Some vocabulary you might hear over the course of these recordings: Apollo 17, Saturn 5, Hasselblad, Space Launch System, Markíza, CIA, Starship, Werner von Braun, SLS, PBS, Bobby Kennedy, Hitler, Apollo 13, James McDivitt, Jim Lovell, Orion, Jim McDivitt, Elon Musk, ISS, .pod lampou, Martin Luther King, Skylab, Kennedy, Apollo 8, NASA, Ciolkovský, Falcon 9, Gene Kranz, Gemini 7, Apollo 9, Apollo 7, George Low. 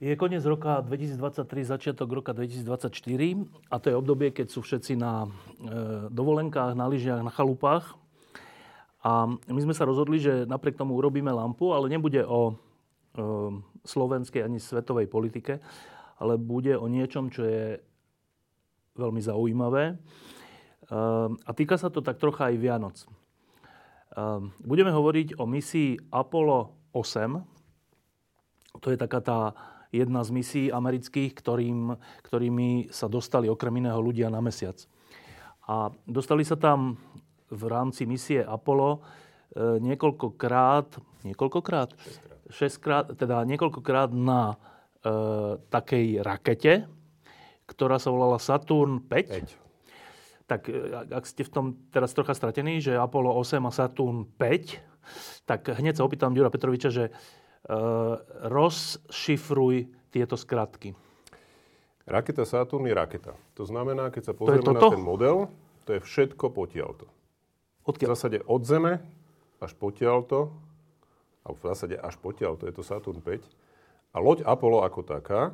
Je koniec roka 2023, začiatok roka 2024 a to je obdobie, keď sú všetci na dovolenkách, na lyžiach, na chalupách. A my sme sa rozhodli, že napriek tomu urobíme lampu, ale nebude o slovenskej ani svetovej politike, ale bude o niečom, čo je veľmi zaujímavé. A týka sa to tak trocha aj Vianoc. Budeme hovoriť o misii Apollo 8. To je taká tá jedna z misií amerických, ktorými sa dostali okrem iného ľudia na mesiac. A dostali sa tam v rámci misie Apollo niekoľkokrát? 6-krát, teda niekoľkokrát na takej rakete, ktorá sa volala Saturn 5. Tak ak ste v tom teraz trocha stratení, že Apollo 8 a Saturn 5, tak hneď sa opýtam Juraja Petroviča, že rozšifruj tieto skratky. Raketa Saturn je raketa. To znamená, keď sa pozrieme na ten model, to je všetko potiaľto. V zásade od Zeme až potiaľto, alebo v zásade až potiaľto, je to Saturn 5. A loď Apollo ako taká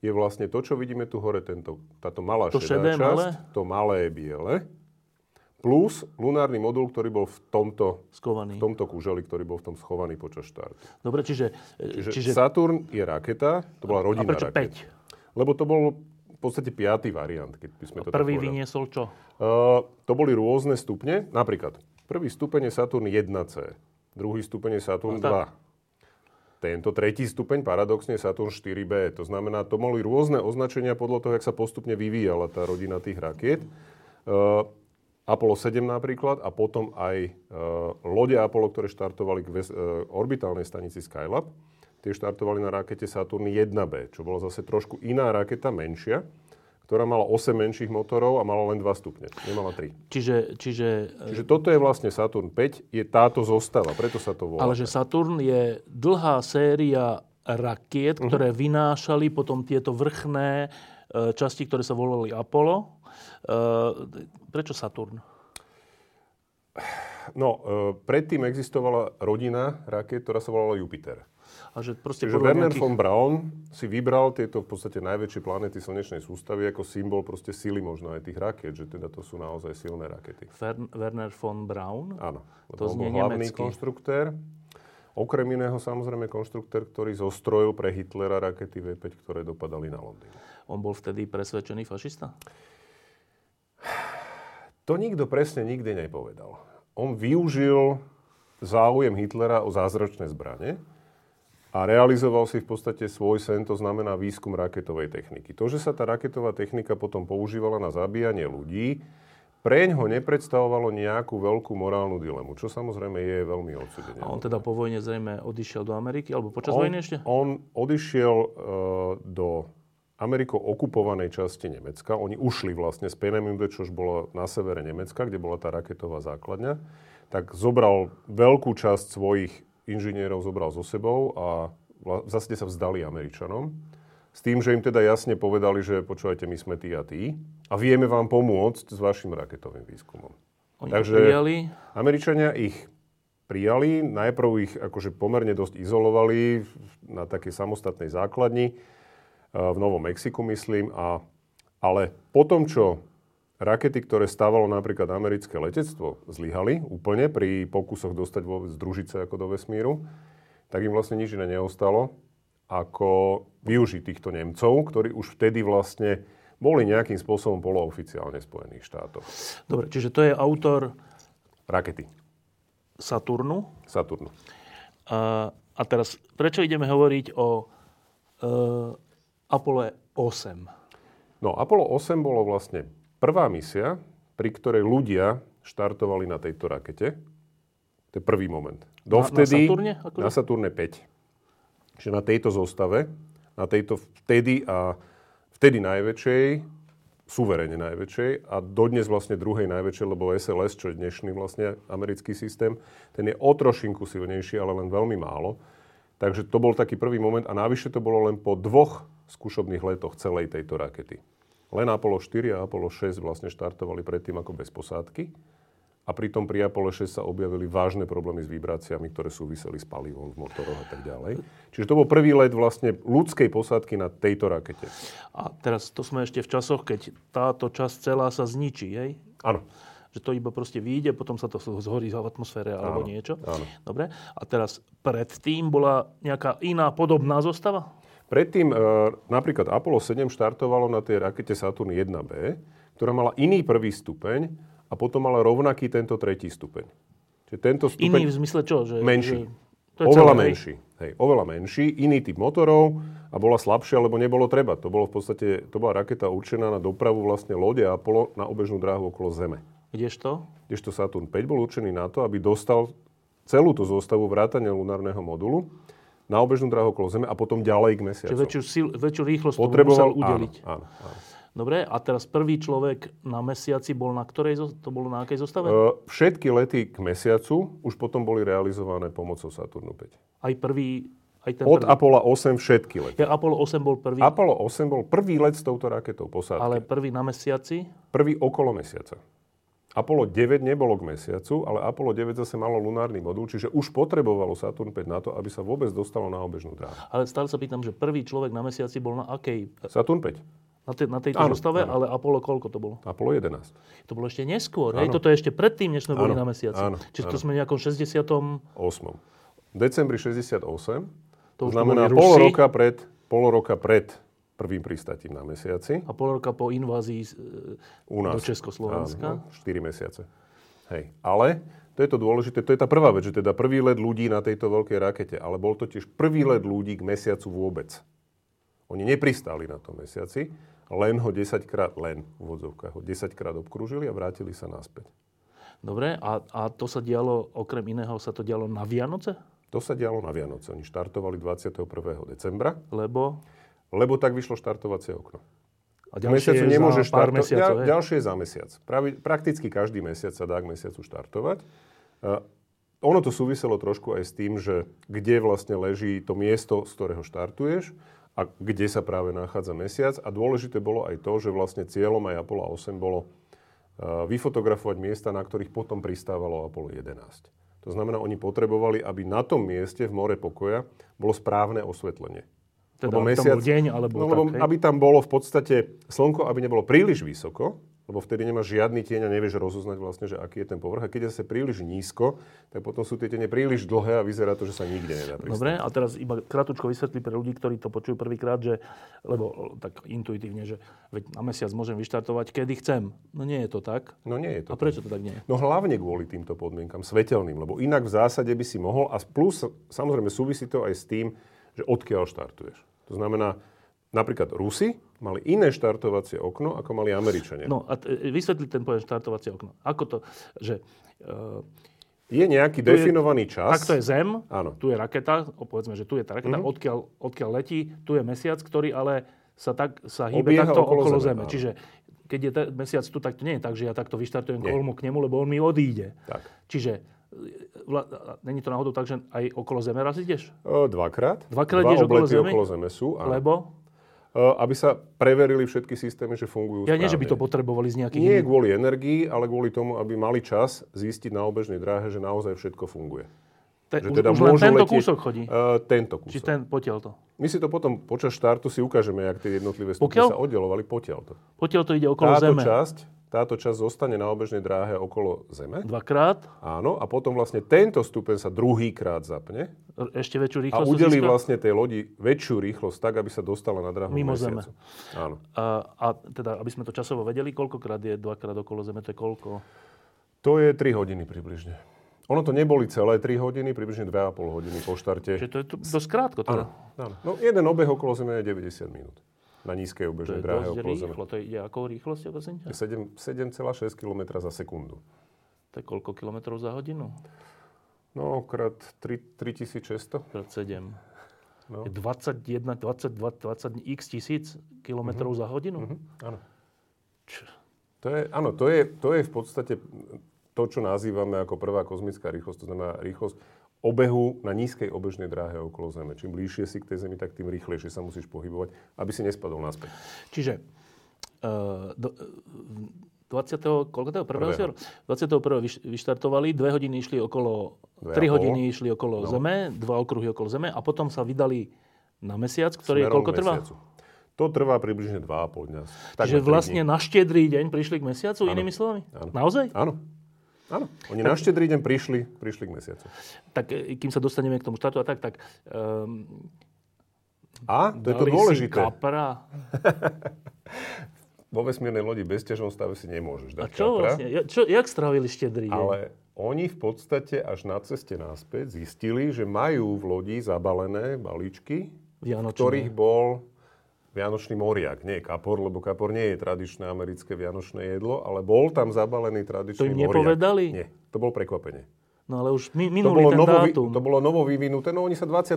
je vlastne to, čo vidíme tu hore, táto malá šedá časť, to malé biele, plus lunárny modul, ktorý bol v tomto kúželi, ktorý bol v tom schovaný počas štartu. Dobre, čiže Saturn je raketa, to bola rodina raketa. A prečo 5? Lebo to bol v podstate 5. variant, keď by sme to prvý tak povedali. Vyniesol čo? To boli rôzne stupne. Napríklad, prvý stupeň je Saturn 1C, druhý stupeň je Saturn 2. Tento tretí stupeň, paradoxne, Saturn 4B. To znamená, to boli rôzne označenia podľa toho, jak sa postupne vyvíjala tá rodina tých rakiet. Apollo 7 napríklad a potom aj lode Apollo, ktoré štartovali k orbitálnej stanici Skylab. Tie štartovali na rakete Saturn 1B, čo bola zase trošku iná raketa, menšia, ktorá mala 8 menších motorov a mala len 2 stupne, nemala 3. Čiže toto je vlastne Saturn 5, je táto zostava, preto sa to volá. Ale že Saturn je dlhá séria rakiet, ktoré vynášali potom tieto vrchné časti, ktoré sa volali Apollo. Prečo Saturn? No, predtým existovala rodina rakiet, ktorá sa volala Jupiter. Čiže Werner von Braun si vybral tieto v podstate najväčšie planéty slnečnej sústavy ako symbol proste síly možno aj tých rakiet, že teda to sú naozaj silné rakety. Werner von Braun? Áno. To znie nemecky. Hlavný konštruktér. Okrem iného, samozrejme, konštruktér, ktorý zostrojil pre Hitlera rakety V5, ktoré dopadali na Londýn. On bol vtedy presvedčený fašista? To nikto presne nikdy nepovedal. On využil záujem Hitlera o zázračné zbrane a realizoval si v podstate svoj sen, to znamená výskum raketovej techniky. To, že sa tá raketová technika potom používala na zabíjanie ľudí, preň ho nepredstavovalo nejakú veľkú morálnu dilemu, čo samozrejme je veľmi odsúdenie. A on teda po vojne zrejme odišiel do Ameriky, alebo počas vojny ešte? On odišiel do Amerikou okupovanej časti Nemecka. Oni ušli vlastne z Peenemünde, čo už bolo na severe Nemecka, kde bola tá raketová základňa. Tak zobral veľkú časť svojich inžinierov so sebou a zase sa vzdali Američanom. S tým, že im teda jasne povedali, že počúvajte, my sme tí a tí a vieme vám pomôcť s vašim raketovým výskumom. Takže Američania ich prijali, najprv ich akože pomerne dosť izolovali na takej samostatnej základni v Novom Mexiku, myslím. Ale potom, čo rakety, ktoré stávalo napríklad americké letectvo, zlyhali úplne pri pokusoch dostať vôbec z družice ako do vesmíru, tak im vlastne nič iné neostalo ako využiť týchto Nemcov, ktorí už vtedy vlastne boli nejakým spôsobom polooficiálne Spojených štátov. Dobre, čiže to je autor rakety Saturnu. A teraz, prečo ideme hovoriť o Apollo 8? No, Apollo 8 bolo vlastne prvá misia, pri ktorej ľudia štartovali na tejto rakete. To je prvý moment. Dovtedy, na Saturne 5. Čiže na tejto zostave, na tejto vtedy najväčšej, suverene najväčšej a dodnes vlastne druhej najväčšej, lebo SLS, čo je dnešný vlastne americký systém, ten je o trošinku silnejší, ale len veľmi málo. Takže to bol taký prvý moment a navyše to bolo len po dvoch skúšobných letoch celej tejto rakety. Len Apollo 4 a Apollo 6 vlastne štartovali predtým ako bez posádky. A pritom pri Apollo 6 sa objavili vážne problémy s vibráciami, ktoré súviseli s palivom v motoroch a tak ďalej. Čiže to bol prvý let vlastne ľudskej posádky na tejto rakete. A teraz to sme ešte v časoch, keď táto časť celá sa zničí, hej? Áno. Že to iba proste vyjde, potom sa to zhorí v atmosfére alebo niečo. Áno. Dobre. A teraz predtým bola nejaká iná podobná zostava? Predtým napríklad Apollo 7 štartovalo na tej rakete Saturn 1B, ktorá mala iný prvý stupeň, a potom mala rovnaký tento tretí stupeň. Čiže tento stupeň... Iný v zmysle čo? Že, menší. Že oveľa celé, menší. Hej, oveľa menší. Iný typ motorov a bola slabšia, lebo nebolo treba. To bolo v podstate, to bola raketa určená na dopravu vlastne lode Apollo na obežnú dráhu okolo Zeme. Kdežto? Kdežto Saturn 5 bol určený na to, aby dostal celú tú zostavu vrátane lunárneho modulu na obežnú dráhu okolo Zeme a potom ďalej k mesiacom. Čiže väčšiu rýchlosť potreboval, musel udeliť. Áno. Dobre, a teraz prvý človek na mesiaci bol na ktorej, to bolo na akej zostave? Všetky lety k mesiacu už potom boli realizované pomocou Saturnu 5. Aj prvý, aj ten od prvý. Apollo 8 všetky lety. Ja, Apollo 8 bol prvý. Apollo 8 bol prvý let s touto raketou posádky. Ale prvý na mesiaci? Prvý okolo mesiaca. Apollo 9 nebolo k mesiacu, ale Apollo 9 zase malo lunárny modul, čiže už potrebovalo Saturn 5 na to, aby sa vôbec dostalo na obežnú dráhu. Ale stále sa pýtam, že prvý človek na mesiaci bol na akej? Saturn 5. Na tejto zostave, ale Apollo koľko to bolo? Apollo 11. To bolo ešte neskôr, hej? Toto je ešte predtým, než sme boli na mesiaci. Čiže to sme v nejakom 68. Decembri 68. To znamená pol roka pred prvým pristátím na mesiaci. A pol roka po invázii do Československa. 4 mesiace. Hej. Ale to je to dôležité, to je tá prvá vec, že teda prvý let ľudí na tejto veľkej rakete, ale bol to tiež prvý let ľudí k mesiacu vôbec. Oni nepristáli na tom mesiaci, len ho 10-krát, len v úvodzovkách, ho 10-krát obkrúžili a vrátili sa naspäť. Dobre, a to sa dialo, okrem iného, sa to dialo na Vianoce? To sa dialo na Vianoce. Oni štartovali 21. decembra. Lebo? Lebo tak vyšlo štartovacie okno. A ďalšie je za pár mesiacov, hej? Ďalšie je za mesiac. Prakticky každý mesiac sa dá k mesiacu štartovať. Ono to súviselo trošku aj s tým, že kde vlastne leží to miesto, z ktorého štartuješ, a kde sa práve nachádza mesiac. A dôležité bolo aj to, že vlastne cieľom aj Apollo 8 bolo vyfotografovať miesta, na ktorých potom pristávalo Apollo 11. To znamená, oni potrebovali, aby na tom mieste v More pokoja bolo správne osvetlenie. Teda lebo mesiac, tam bol deň, alebo no, lebo, tak, aby tam bolo v podstate slnko, aby nebolo príliš vysoko, lebo vtedy nemáš žiadny tieň a nevieš rozoznať vlastne, že aký je ten povrch. A keď je zase príliš nízko, tak potom sú tie tiene príliš dlhé a vyzerá to, že sa nikde nedá pristať. Dobre, a teraz iba kratučko vysvetlí pre ľudí, ktorí to počujú prvýkrát, že, lebo tak intuitívne, že na mesiac môžem vyštartovať, kedy chcem. No nie je to tak. No nie je to a tak. Prečo to tak nie je? No hlavne kvôli týmto podmienkam svetelným, lebo inak v zásade by si mohol a plus samozrejme súvisí to aj s tým, že odkiaľ štartuješ. To znamená, napríklad Rusi mali iné štartovacie okno, ako mali Američania. No a vysvetli ten pojem štartovacie okno. Ako to, že... je nejaký definovaný čas. Tak to je Zem, áno. Tu je raketa, povedzme, že tu je tá raketa, odkiaľ letí, tu je mesiac, ktorý ale sa hýbe obieha takto okolo Zeme. Áno. Čiže keď je mesiac tu, tak to nie je tak, že ja takto vyštartujem kolmu k nemu, lebo on mi odíde. Tak. Čiže... Není to náhodou tak, že aj okolo Zeme raz ideš? Dvakrát. Dvakrát ideš okolo Zeme? Okolo Zeme sú. Áno. Lebo? Aby sa preverili všetky systémy, že fungujú správne. Ja nie, že by to potrebovali z nejakých... Nie kvôli energii, ale kvôli tomu, aby mali čas zistiť na obežnej dráhe, že naozaj všetko funguje. Teda už len tento kúsok chodí? Tento kúsok. Či ten potiaľto? My si to potom počas štartu si ukážeme, jak tie jednotlivé stupy sa oddelovali potiaľto. Potiaľto ide okolo Zeme. Táto časť zostane na obežnej dráhe okolo Zeme. Dvakrát. Áno, a potom vlastne tento stupeň sa druhýkrát zapne. Ešte väčšiu rýchlosť. A udelí vlastne tej lodi väčšiu rýchlosť tak, aby sa dostala na dráhu mimo mesiacu. Zeme. Áno. A teda, aby sme to časovo vedeli, koľkokrát je dvakrát okolo Zeme, to je koľko? To je 3 hodiny približne. Ono to neboli celé 3 hodiny, približne 2,5 hodiny po štarte. Čiže to je dosť krátko. Teda. Áno. No jeden obeh okolo Zeme je 90 minút. Na nízkej obežnej dráhe okolo Zeme. To ide akou rýchlosťou? 7,6 km za sekundu. To je koľko kilometrov za hodinu? No, krát 3600. Krát 7. No. 21, 22, 20 x tisíc kilometrov za hodinu? Áno. To je v podstate to, čo nazývame ako prvá kozmická rýchlosť. To znamená rýchlosť obehu na nízkej obežnej dráhe okolo Zeme. Čím bližšie si k tej Zemi, tak tým rýchlejšie sa musíš pohybovať, aby si nespadol naspäť. Čiže 21. vyštartovali, 2 hodiny išli okolo, 3 hodiny išli okolo Zeme, 2 okruhy okolo Zeme a potom sa vydali na Mesiac, ktorý smerom koľko trvá? Mesiacu. To trvá približne 2,5 dňa. Takže vlastne na štedrý deň prišli k Mesiacu, ano. Inými slovami? Ano. Naozaj? Áno. Áno. Oni tak, na štedrý deň prišli k Mesiacu. Tak kým sa dostaneme k tomu štátu a tak... a? To je to dôležité. Dali si kapra. Vo vesmírnej lodi bez ťažom stave si nemôžeš dať kapra. A čo kapra. Vlastne? Jak strávili štedrý deň? Ale oni v podstate až na ceste naspäť zistili, že majú v lodi zabalené balíčky, v ktorých bol vianočný moriak. Nie kapor, lebo kapor nie je tradičné americké vianočné jedlo, ale bol tam zabalený tradičný moriak. To im nepovedali? Nie, to bolo prekvapenie. No ale už minulý ten dátum. To bolo novo vyvinuté, no oni sa 25.,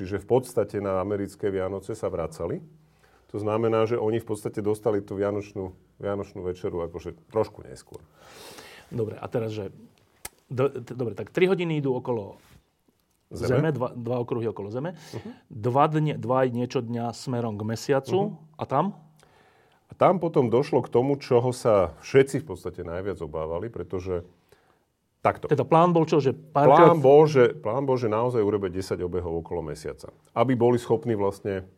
čiže v podstate na americké Vianoce sa vracali. To znamená, že oni v podstate dostali tú vianočnú večeru akože trošku neskôr. Dobre, a teraz, že... Dobre, tak 3 hodiny idú okolo Zeme, dva okruhy okolo Zeme. Uh-huh. Dva niečo dňa smerom k Mesiacu. Uh-huh. A tam? A tam potom došlo k tomu, čoho sa všetci v podstate najviac obávali, pretože... Takto. Teda plán bol čo? Že plán bol, že naozaj urobia 10 obehov okolo Mesiaca. Aby boli schopní vlastne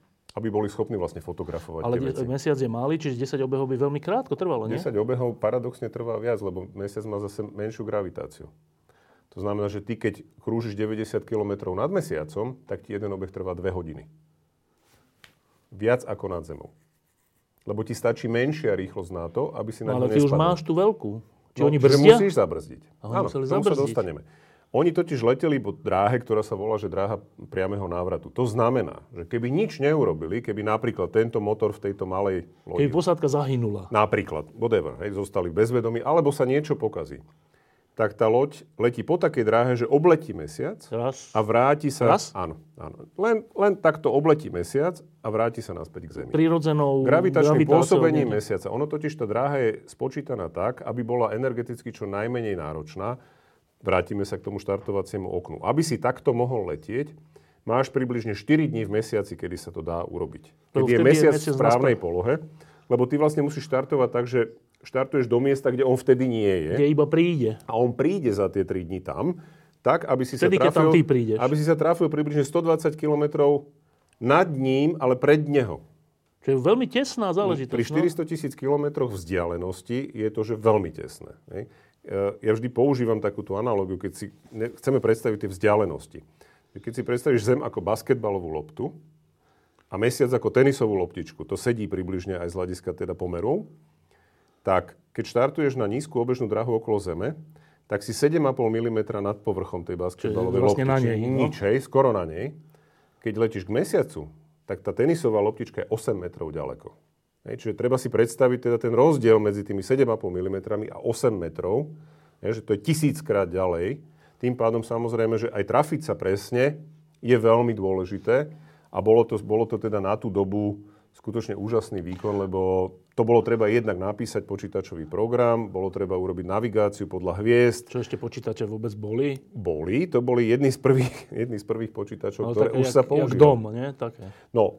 fotografovať tie veci. Ale Mesiac je malý, čiže 10 obehov by veľmi krátko trvalo, nie? 10 obehov paradoxne trvá viac, lebo Mesiac má zase menšiu gravitáciu. To znamená, že ty, keď krúžiš 90 km nad Mesiacom, tak ti jeden obeh trvá 2 hodiny. Viac ako nad Zemou. Lebo ti stačí menšia rýchlosť na to, aby si na to nespadol. Ale ty už máš tú veľkú. Či oni brzdia? Musíš zabrzdiť. Áno, k tomu sa dostaneme. Oni totiž leteli po dráhe, ktorá sa volá, že dráha priameho návratu. To znamená, že keby nič neurobili, keby napríklad tento motor v tejto malej lodi... Keby posádka zahynula. Napríklad, whatever, hej, zostali bezvedomí, alebo sa niečo pokazí. Tak tá loď letí po takej dráhe, že obletí Mesiac a vráti sa... Raz? Áno. Len takto obletí Mesiac a vráti sa naspäť k Zemi. Prirodzenou gravitačným pôsobením Mesiaca. Ono totiž tá dráha je spočítaná tak, aby bola energeticky čo najmenej náročná. Vrátime sa k tomu štartovaciemu oknu. Aby si takto mohol letieť, máš približne 4 dní v Mesiaci, kedy sa to dá urobiť. Keď je Mesiac v správnej polohe, lebo ty vlastne musíš štartovať tak, že štartuješ do miesta, kde on vtedy nie je. Kde iba príde. A on príde za tie 3 dní tam, tak, aby si sa trafil približne 120 kilometrov nad ním, ale pred neho. Čo je veľmi tesná záležitosť. Pri 400 000 kilometroch vzdialenosti je to, že veľmi tesné. Ja vždy používam takúto analogiu, keď si chceme predstaviť tie vzdialenosti. Keď si predstavíš Zem ako basketbalovú loptu a Mesiac ako tenisovú loptičku, to sedí približne aj z hľadiska teda pomerov, tak keď štartuješ na nízku obežnú dráhu okolo Zeme, tak si 7,5 mm nad povrchom tej basketbalovej loptičky. Na nej, skoro na nej. Keď letíš k Mesiacu, tak tá tenisová loptička je 8 metrov ďaleko. Čiže treba si predstaviť teda ten rozdiel medzi tými 7,5 mm a 8 metrov, že to je 1000-krát ďalej. Tým pádom samozrejme, že aj trafiť sa presne je veľmi dôležité a bolo to teda na tú dobu skutočne úžasný výkon, lebo to bolo treba jednak napísať počítačový program, bolo treba urobiť navigáciu podľa hviezd. Čo ešte počítače vôbec boli? Boli, to boli jedni z prvých počítačov, ktoré už sa používali. Jak dom, nie? Také. No,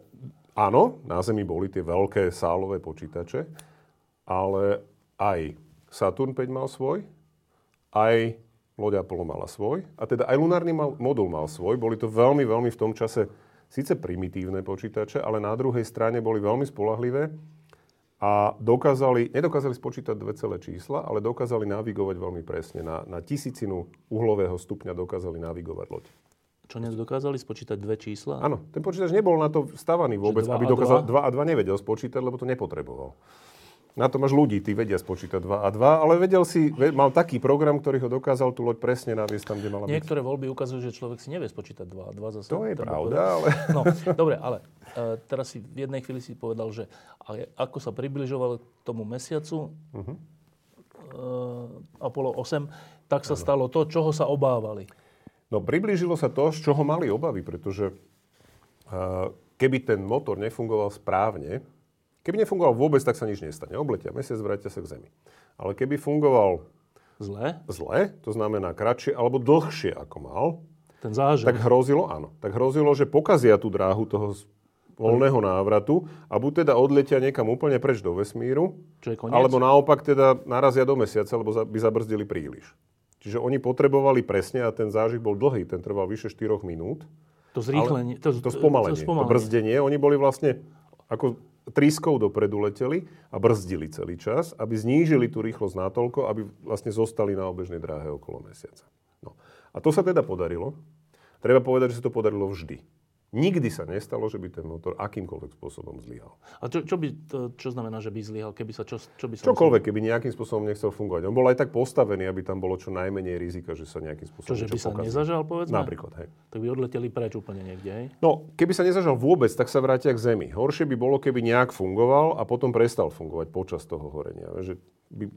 áno, na Zemi boli tie veľké sálové počítače, ale aj Saturn 5 mal svoj, aj loď Apollo mala svoj, a teda aj lunárny modul mal svoj. Boli to veľmi, veľmi v tom čase síce primitívne počítače, ale na druhej strane boli veľmi spolahlivé a nedokázali spočítať dve celé čísla, ale dokázali navigovať veľmi presne. Na tisícinu uhlového stupňa dokázali navigovať loď. Čo nedokázali spočítať dve čísla? Áno, ten počítač nebol na to stavaný vôbec, aby dokázal 2 a 2 nevedel spočítať, lebo to nepotreboval. Na to máš ľudí, tí vedia spočítať 2 a 2, ale mal taký program, ktorý ho dokázal tú loď presne naviesť tam, kde mala byť. Niektoré voľby ukazujú, že človek si nevie spočítať 2 a 2 zase. To je pravda, ale... No, dobre, ale teraz si v jednej chvíli si povedal, že ako sa približoval k tomu Mesiacu, Apollo 8, tak sa stalo to, čoho sa obávali. No priblížilo sa to, z čoho mali obavy, pretože keby ten motor nefungoval správne, keby nefungoval vôbec, tak sa nič nestane. Obletia mesiac, vrátia sa k Zemi. Ale keby fungoval zle, to znamená kratšie alebo dlhšie ako mal, ten zážer, tak hrozilo, že pokazia tú dráhu toho voľného návratu a buď teda odletia niekam úplne preč do vesmíru, alebo naopak teda narazia do mesiaca, alebo by zabrzdili príliš. Čiže oni potrebovali presne, a ten zážih bol dlhý, ten trval vyše 4 minút. To zrýchlenie, to spomalenie, to brzdenie. Oni boli vlastne ako tryskou dopredu leteli a brzdili celý čas, aby znížili tú rýchlosť natoľko, aby vlastne zostali na obežnej dráhe okolo mesiaca. No. A to sa teda podarilo. Treba povedať, že sa to podarilo vždy. Nikdy sa nestalo, že by ten motor akýmkoľvek spôsobom zlyhal. A čo znamená, že by zlyhal, keby sa čo by sa... Čokoľvek, keby nejakým spôsobom nechcel fungovať. On bol aj tak postavený, aby tam bolo čo najmenej rizika, že sa nejakým spôsobom niečo pokazí. Čože by sa nezažal, povedzme? Napríklad, hej. Tak by odleteli preč úplne niekde, hej? No, keby sa nezažal vôbec, tak sa vrátia k Zemi. Horšie by bolo, keby nejak fungoval a potom prestal fungovať počas toho horenia, že by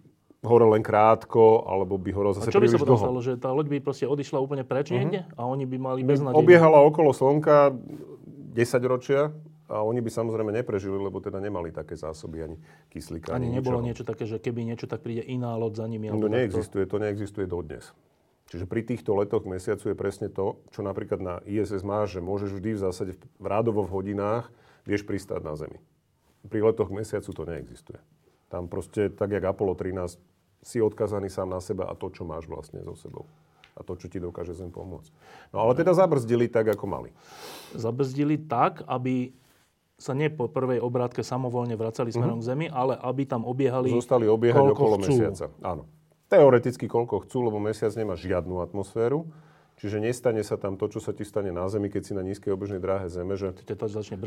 horel len krátko, alebo by horel zase príliš dlho. A čo by sa potom stalo, že tá loď by proste odišla úplne preč niekde a oni by mali beznadejne? Obiehala okolo Slnka 10 ročia a oni by samozrejme neprežili, lebo teda nemali také zásoby ani kyslíka. Ani nebolo niečo také, že keby niečo, tak príde iná loď za nimi? No to neexistuje dodnes. Čiže pri týchto letoch mesiacu je presne to, čo napríklad na ISS máš, že môžeš vždy v zásade rádovo v hodinách vieš pristáť na Zemi. Pri letoch mesiacu to neexistuje. Tam proste, tak jak Apollo 13, si odkazaný sám na seba a to, čo máš vlastne so sebou. A to, čo ti dokáže Zem pomôcť. No ale teda zabrzdili tak, ako mali. Zabrzdili tak, aby sa nie po prvej obrátke samovoľne vracali smerom k Zemi, ale aby tam obiehali... Zostali obiehať okolo mesiaca. Áno. Teoreticky koľko chcú, lebo mesiac nemá žiadnu atmosféru. Čiže nestane sa tam to, čo sa ti stane na Zemi, keď si na nízkej obežnej dráhe Zeme, že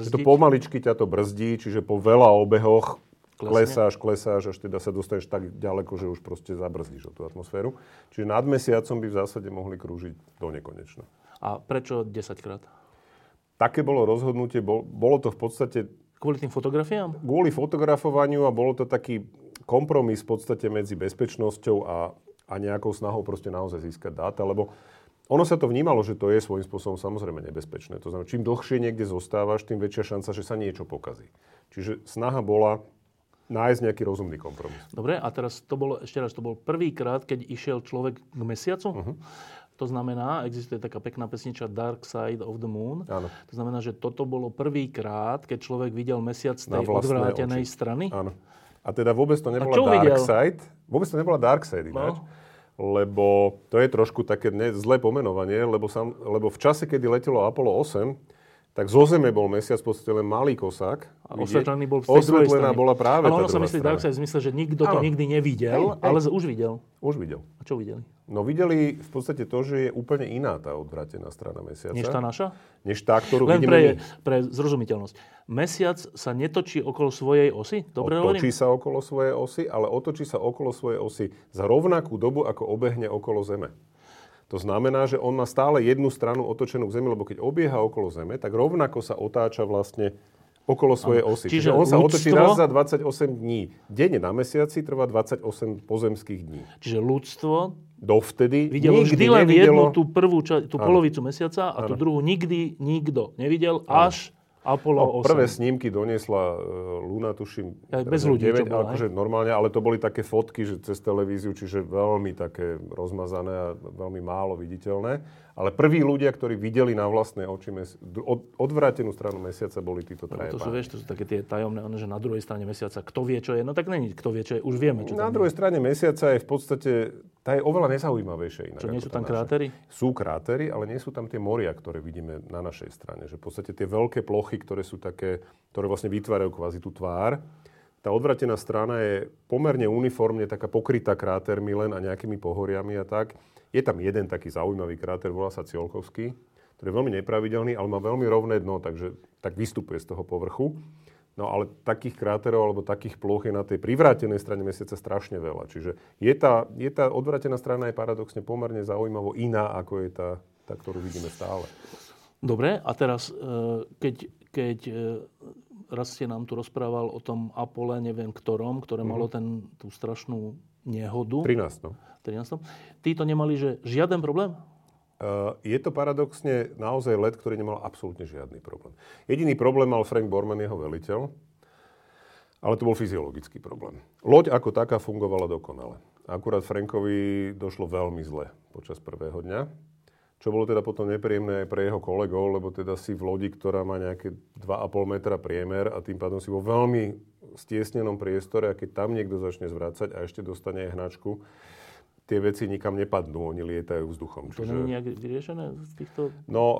to pomaličky ťa to brzdí, čiže po veľa obehoch klesáš, až teda sa dostaneš tak ďaleko, že už proste zabrzdíš o tú atmosféru. Čiže nad mesiacom by v zásade mohli krúžiť do nekonečna. A prečo 10-krát? Také bolo rozhodnutie, bolo to v podstate... Kvôli tým fotografiám? Kvôli fotografovaniu a bolo to taký kompromis v podstate medzi bezpečnosťou a nejakou snahou proste naozaj získať dáta, lebo ono sa to vnímalo, že to je svojím spôsobom samozrejme nebezpečné. To znamená, čím dlhšie niekde zostávaš, tým väčšia šanca, že sa niečo pokazí. Čiže snaha bola nájsť nejaký rozumný kompromis. Dobre, a teraz to bol prvýkrát, keď išiel človek k mesiacu. Uh-huh. To znamená, existuje taká pekná pesnička Dark Side of the Moon. Áno. To znamená, že toto bolo prvýkrát, keď človek videl mesiac z tej odvrátenej strany. Áno. A teda vôbec to nebola Dark Side. Vôbec to nebola Dark Side ináč. No. Lebo to je trošku také zlé pomenovanie, lebo v čase, kedy letelo Apollo 8, tak zo Zeme bol mesiac v podstate len malý kosák. A osvetlený bol v tej druhej strane. Bola práve tá druhá strana. Ale ono sa myslí Dark Side v zmysle, že nikto to nikdy nevidel, ale už videl. Už videl. A čo videli? No videli v podstate to, že je úplne iná tá odvrátená strana mesiaca. Než tá naša? Než tá, ktorú len vidíme. Len pre zrozumiteľnosť. Mesiac sa netočí okolo svojej osy? Dobre hovorím? Točí sa okolo svojej osy, ale otočí sa okolo svojej osy za rovnakú dobu, ako obehne okolo Zeme. To znamená, že on má stále jednu stranu otočenú k Zemi, lebo keď obieha okolo Zeme, tak rovnako sa otáča vlastne okolo svojej osy. Čiže on sa otočí raz za 28 dní. Deň na mesiaci trvá 28 pozemských dní. Čiže ľudstvo dovtedy videlo vždy len jednu tú prvú polovicu mesiaca a tú druhú nikdy nikto nevidel až Apollo 8. Prvé snímky doniesla Luna, tuším, bez ľudí, 9, bola, akože normálne, ale to boli také fotky, že cez televíziu, čiže veľmi také rozmazané a veľmi málo viditeľné. Ale prví ľudia, ktorí videli na vlastné oči odvrátenú stranu mesiaca, boli títo traje páni. To sú také tie tajomné, že na druhej strane mesiaca kto vie, čo je. No tak není kto vie, čo je. Už vieme, čo na druhej strane mesiaca je v podstate... Tá je oveľa nezaujímavejšia inak. Čo, nie sú tam krátery? Sú krátery, ale nie sú tam tie moria, ktoré vidíme na našej strane. Že v podstate tie veľké plochy, ktoré sú také, ktoré vlastne vytvárajú kvázi tú tvár. Tá odvrátená strana je pomerne uniformne taká pokrytá krátermi len a nejakými pohoriami a tak. Je tam jeden taký zaujímavý kráter, volá sa Ciolkovský, ktorý je veľmi nepravidelný, ale má veľmi rovné dno, takže tak vystupuje z toho povrchu. No ale takých kráterov alebo takých ploch je na tej privrátenej strane mesiaca strašne veľa. Čiže je tá odvrátená strana je paradoxne pomerne zaujímavo iná, ako je tá ktorú vidíme stále. Dobre, a teraz, keď raz ste nám tu rozprával o tom Apole, neviem ktorom, ktoré malo tú strašnú nehodu. 13. Tí to nemali, že žiaden problém? Je to paradoxne naozaj let, ktorý nemal absolútne žiadny problém. Jediný problém mal Frank Borman, jeho veliteľ, ale to bol fyziologický problém. Loď ako taká fungovala dokonale. Akurát Frankovi došlo veľmi zle počas prvého dňa, čo bolo teda potom nepríjemné aj pre jeho kolegov, lebo teda si v lodi, ktorá má nejaké 2,5 metra priemer a tým pádom si vo veľmi stiesnenom priestore, a keď tam niekto začne zvracať a ešte dostane aj hnačku, tie veci nikam nepadnú, oni lietajú vzduchom. To nie je nejak vyriešené z týchto... No,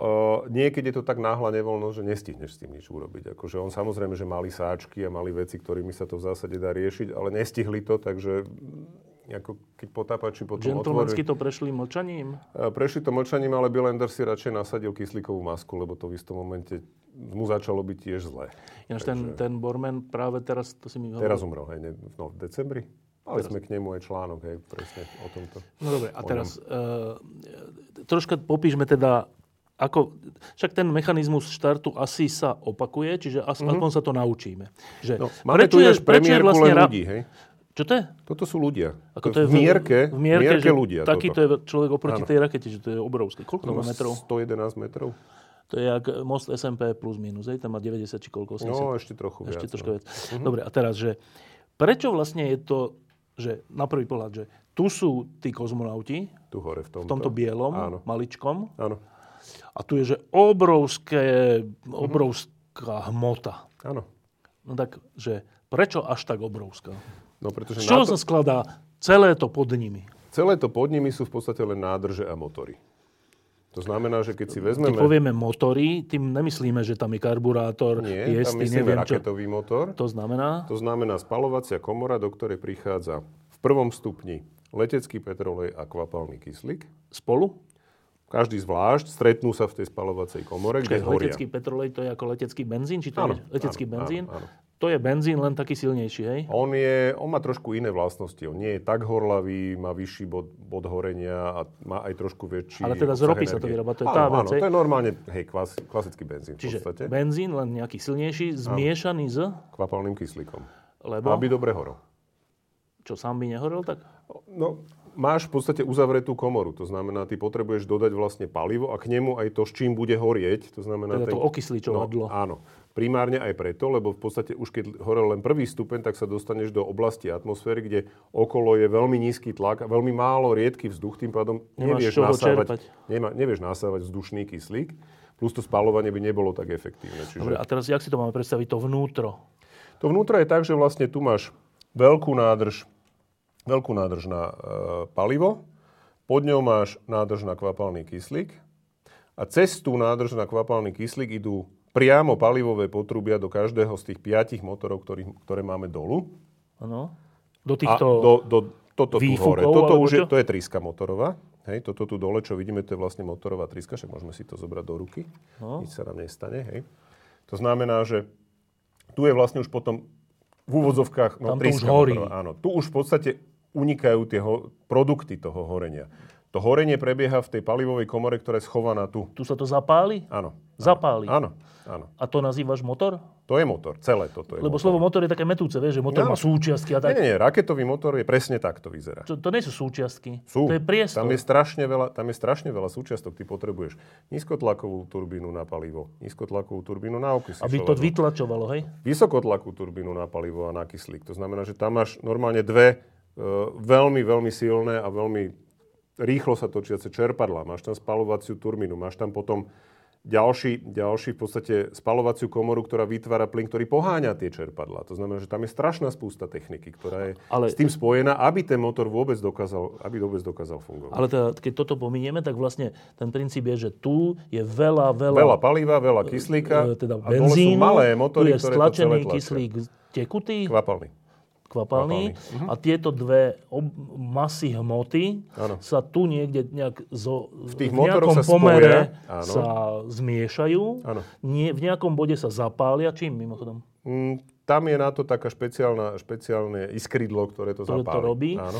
niekedy je to tak náhla nevoľnosť, že nestihneš s tým nič urobiť. Akože on samozrejme, že mali sáčky a mali veci, ktorými sa to v zásade dá riešiť, ale nestihli to, takže... Ako keď potápači potom gentlemansky otvorili... to prešli mlčaním? Prešli to mlčaním, ale Bill Anders si radšej nasadil kyslíkovú masku, lebo to v istom momente mu začalo byť tiež zle. Ináč takže... ten Borman práve teraz, to si mi hovoril... Teraz umrel, hej, no, v decembri. Ale teraz sme k nemu aj článok, hej, presne o tomto. No dobre, a teraz troška popíšme teda, ako... Však ten mechanizmus štartu asi sa opakuje, čiže aspoň sa to naučíme. Že... No, máme tu ináč premiérku vlastne len ľudí, hej? Čo to je? Toto sú ľudia. Ako to je v mierke ľudia. Taký toto. To je človek oproti tej rakete, že to je obrovské. Koľko to má metrov? 111 metrov. To je jak most SMP plus minus. Hej? Tam má 90 či koľko? 80. No, ešte trochu viac. Ešte trošku viac. Mhm. Dobre, a teraz, že prečo vlastne je to, že na prvý pohľad, že tu sú tí kozmonauti, tu hore v tomto bielom, áno, maličkom. Áno. A tu je, že obrovská hmota. Áno. No tak, že prečo až tak obrovská? No, z čoho sa skladá celé to pod nimi? Celé to pod nimi sú v podstate len nádrže a motory. To znamená, že keď si vezmeme... Keď povieme motory, tým nemyslíme, že tam je karburátor. Nie, tam myslíme raketový motor. To znamená spaľovacia komora, do ktorej prichádza v prvom stupni letecký petrolej a kvapalný kyslík. Spolu? Každý zvlášť, stretnú sa v tej spaľovacej komore, kde horia. Letecký petrolej, to je ako letecký benzín? Či to je letecký benzín? Áno. To je benzín, len taký silnejší, hej? On má trošku iné vlastnosti. On nie je tak horlavý, má vyšší bod horenia a má aj trošku väčší... Ale teda z ropy sa to vyrába, to je tá vec. Áno, to je normálne, hej, klasický benzín. Čiže v podstate benzín, len nejaký silnejší, zmiešaný s... kvapalným kyslíkom. Lebo... Aby dobre horol. Čo, sám by nehorel, tak? No, máš v podstate uzavretú komoru. To znamená, ty potrebuješ dodať vlastne palivo a k nemu aj to, s čím bude horieť. To znamená... Teda to okysličovadlo. Áno. Primárne aj preto, lebo v podstate už keď horel len prvý stupeň, tak sa dostaneš do oblasti atmosféry, kde okolo je veľmi nízky tlak a veľmi málo riedky vzduch, tým pádom nevieš nasávať vzdušný kyslík, plus to spaľovanie by nebolo tak efektívne. Čiže... Dobre, a teraz jak si to máme predstaviť, to vnútro? To vnútro je tak, že vlastne tu máš veľkú nádrž na palivo, pod ňou máš nádrž na kvapalný kyslík a cez tú nádrž na kvapalný kyslík idú priamo palivové potrubia do každého z tých 5 motorov, ktoré máme dolu. Áno. Do týchto toto výfukov? Tu hore. Toto už to je tríska motorová. Hej, toto tu dole, čo vidíme, to je vlastne motorová tríska. Však môžeme si to zobrať do ruky. No. Nič sa nám nestane. Hej. To znamená, že tu je vlastne už potom v úvodzovkách tríska motorová. Áno. Tu už v podstate unikajú tie produkty toho horenia. To horenie prebieha v tej palivovej komore, ktorá je schovaná tu. Tu sa to zapáli? Áno. Zapáli? Áno. A to nazývaš motor? To je motor. Celé toto je. Lebo motor. Slovo motor je také metúce, vieš, že motor má súčiastky a tak. Nie, raketový motor je presne tak, to vyzerá. To nie sú súčiastky. Sú. To je priestor. Tam je strašne veľa súčiastok. Ty potrebuješ nízkotlakovú turbínu na palivo, nízkotlakovú turbínu na okysličovadlo. Aby to vytlačovalo, hej? Vysokotlakovú turbínu na palivo a na kyslík. To znamená, že tam máš normálne dve veľmi veľmi silné a veľmi rýchlo sa točiace čerpadlá, máš tam spaľovaciu turbínu, máš tam potom ďalší v podstate spaľovaciu komoru, ktorá vytvára plyn, ktorý poháňa tie čerpadlá. To znamená, že tam je strašná spústa techniky, ktorá je s tým spojená, aby ten motor vôbec dokázal fungovať. Ale teda, keď toto pominieme, tak vlastne ten princíp je, že tu je veľa paliva, veľa kyslíka, teda a dole sú malé motory, ktoré to celé tlačia. Tu je stlačený kyslík tekutý. Kvapalný. Uh-huh. A tieto dve masy hmoty sa tu niekde nejak v nejakom pomere sa zmiešajú. Nie, v nejakom bode sa zapália. Čím mimochodom? tam je na to taká špeciálne iskrydlo, ktoré to zapáli. To robí. Áno.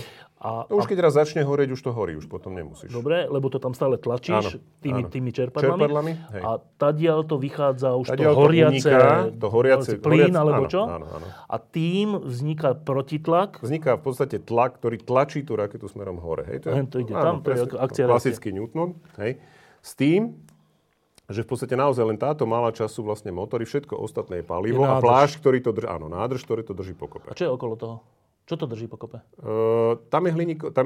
Už keď raz začne horeť, už to horí, už potom nemusíš. Dobre, lebo to tam stále tlačíš tými čerpadlami. Hej. A tadiaľ to vychádza už to horiace plyn alebo áno, čo. Áno, áno. A tým vzniká protitlak. Vzniká v podstate tlak, ktorý tlačí tú raketu smerom hore. Hej, to ide áno, tam, to je akcia. Klasický Newton, hej. S tým, že v podstate naozaj len táto malá časť sú vlastne motory, všetko ostatné je palivo a plášť, ktorý to drží, áno, nádrž, ktorý to drží pokope. A čo je okolo toho? Čo to drží pokope? Tam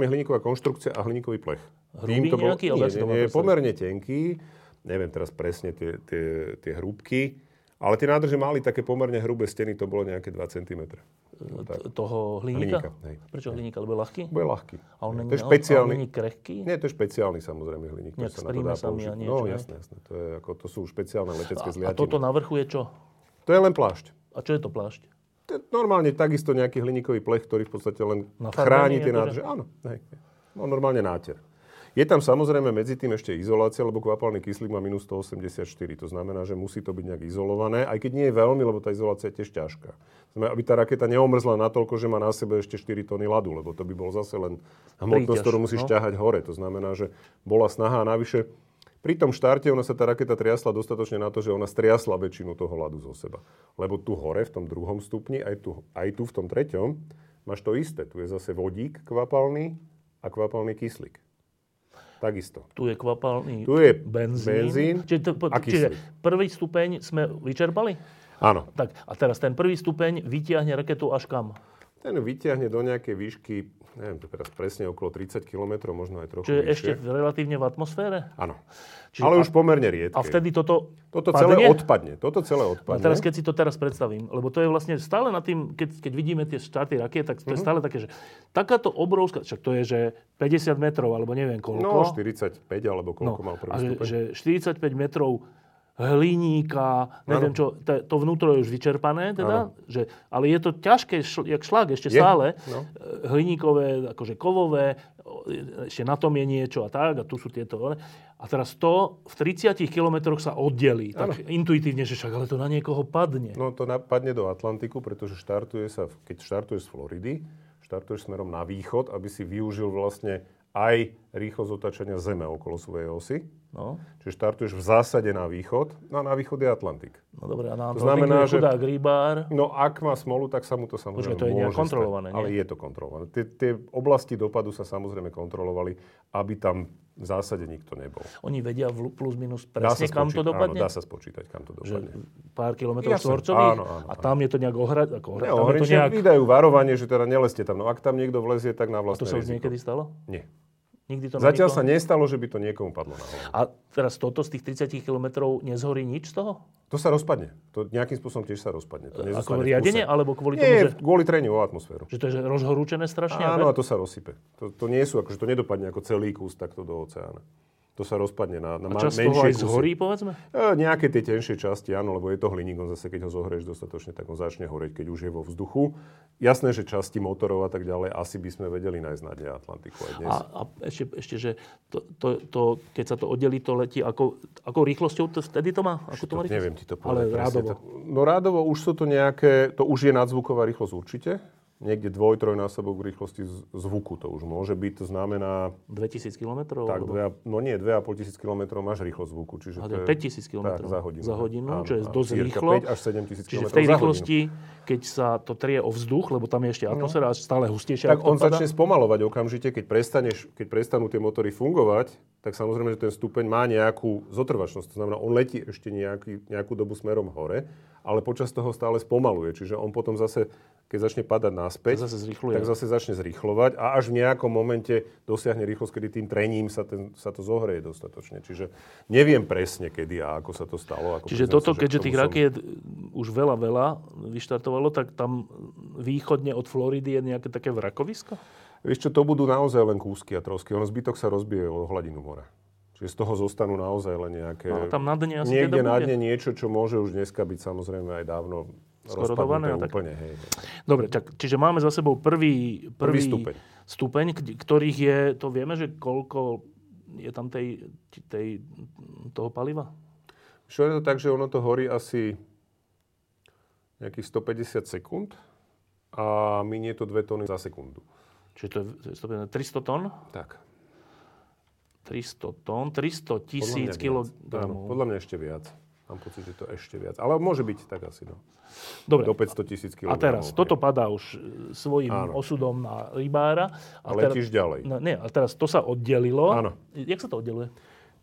je hliníková konštrukcia a hliníkový plech. Hrubý nejaký? Nie, je pomerne tenký, neviem teraz presne tie hrúbky, ale tie nádrže mali také pomerne hrubé steny, to bolo nejaké 2 cm. Toho hliníka? Prečo hliníka? Lebo je ľahký? Bude ľahký. A on je špeciálny krehký? Nie, to je špeciálny samozrejme hliník. Nejak s prímesami a niečo. No jasné. To sú špeciálne letecké zliatiny. A toto na vrchu je čo? To je len plášť. A čo je to plášť? Normálne takisto nejaký hliníkový plech, ktorý v podstate len chráni tie nádrže. Áno, no, normálne náter. Je tam samozrejme medzi tým ešte izolácia, lebo kvapalný kyslík má minus 184. To znamená, že musí to byť nejak izolované, aj keď nie je veľmi, lebo tá izolácia je tiež ťažká. Znamená, aby tá raketa neomrzla natoľko, že má na sebe ešte 4 tony ľadu, lebo to by bol zase len hmotnosť, ktorú musíš ťahať hore. To znamená, že bola snaha a navyše pri tom štarte ona sa tá raketa triasla dostatočne na to, že ona striasla väčšinu toho ľadu zo seba. Lebo tu hore, v tom druhom stupni, aj tu v tom treťom, máš to isté. Tu je zase vodík kvapalný a kvapalný kyslík. Takisto. Tu je kvapalný benzín a kyslík. Čiže prvý stupeň sme vyčerpali? Áno. Tak, a teraz ten prvý stupeň vytiahne raketu až kam? Ten vyťahne do nejakej výšky, neviem to teraz presne, okolo 30 km, možno aj trochu vyššie. Čiže ešte relatívne v atmosfére? Áno. Čiže ale už pomerne riedke. A vtedy toto celé odpadne. A teraz, keď si to teraz predstavím, lebo to je vlastne stále na tým, keď vidíme tie štarty rakiet, tak to je stále také, že takáto obrovská, však to je, že 50 metrov, alebo neviem koľko. No, 45, alebo koľko mal prvý stupeň. Že 45 metrov hliníka, neviem čo, to vnútro je už vyčerpané, teda, že, ale je to ťažké, jak šlak ešte stále, hliníkové, akože kovové, ešte na tom je niečo a tak, a tu sú tieto. A teraz to v 30 kilometroch sa oddelí, tak intuitívne, že však, ale to na niekoho padne. No to padne do Atlantiku, pretože keď štartuješ z Floridy, štartuješ smerom na východ, aby si využil vlastne aj rýchlosť otáčania Zeme okolo svojej osy. No. Čiže štartuješ v zásade na východ. No a na východ je Atlantik. No dobre, a na Atlantik je chudák rybár. No ak má smolu, tak sa mu to samozrejme môže stať. Počkaj, to je nejak kontrolované, nie? Ale je to kontrolované. Tie oblasti dopadu sa samozrejme kontrolovali, aby tam v zásade nikto nebol. Oni vedia plus minus presne, kam to dopadne? Áno, dá sa spočítať, kam to dopadne. Že pár kilometrov štvorcových a tam je to nejak ohraničené. Vydajú varovanie, že teda nelezte tam. No ak tam niekto vlezie, tak na vlastné riziko. A to sa už niekedy stalo? Nie. Zatiaľ sa nestalo, že by to niekomu padlo na hlavu. A teraz toto z tých 30 kilometrov nezhorí nič z toho? To sa rozpadne. To nejakým spôsobom tiež sa rozpadne. To ako riadenie? Alebo kvôli tomu, že... Nie, kvôli treniu o atmosféru. Že to je rozhorúčené strašne? Áno, a to sa rozsype. To nie sú, akože to nedopadne ako celý kus takto do oceána. To sa rozpadne na menšie kusy. A časť toho aj zhorí, povedzme? Nejaké tie tenšie časti, áno, lebo je to hliník, on zase, keď ho zohrieš dostatočne, tak on začne horeť, keď už je vo vzduchu. Jasné, že časti motorov a tak ďalej, asi by sme vedeli nájsť na dne Atlantiku aj dnes. A ešte že keď sa to oddelí, to letí, ako rýchlosťou to vtedy to má? Ako to má rýchlosť? Neviem ti to povedať. Ale rádovo. No rádovo už sú to nejaké, to už je nadzvuková rýchlosť určite. Niekde dvoj, trojnásobok rýchlosti zvuku to už môže byť, to znamená... 2000 km? Tak, no nie, 2500 km máš rýchlosť zvuku, čiže to je... 5000 km tak, za hodinu, áno, čo je dosť rýchlo. 5 až 7000 km za hodinu. Čiže v tej rýchlosti, keď sa to trie o vzduch, lebo tam je ešte atmosféra stále hustejšia. Tak on začne spomalovať okamžite, keď prestanú tie motory fungovať, tak samozrejme, že ten stupeň má nejakú zotrvačnosť. To znamená, on letí ešte nejakú dobu smerom hore, ale počas toho stále spomaluje, čiže on potom zase keď začne padať naspäť, tak zase začne zrýchlovať a až v nejakom momente dosiahne rýchlosť, kedy tým trením sa to zohreje dostatočne. Čiže neviem presne, kedy a ako sa to stalo. Čiže toto, keďže tých rakiet už veľa vyštartovalo, tak tam východne od Floridy je nejaké také vrakovisko? Vieš čo, to budú naozaj len kúsky a trosky. Ono zbytok sa rozbije o hladinu mora. Čiže z toho zostanú naozaj len nejaké... No, tam na dne asi niekde teda na dne niečo, čo môže už dneska byť samozrejme aj dávno rozpadnuté úplne. Hej. Dobre, tak, čiže máme za sebou prvý stupeň, ktorých je, to vieme, že koľko je tam toho paliva? Čo je to tak, že ono to horí asi, nejakých 150 sekúnd a minie to 2 tony za sekundu. Čiže to je 300 tón? Tak. 300 tón, 300 tisíc kilogramov. Podľa mňa ešte viac. Mám pocit, že to ešte viac. Ale môže byť tak asi, no. Dobre. Do 500 000 kilogramov. A teraz, toto padá už svojím osudom na rybára. A letíš ďalej. No, nie, ale teraz to sa oddelilo. Áno. Jak sa to oddeluje?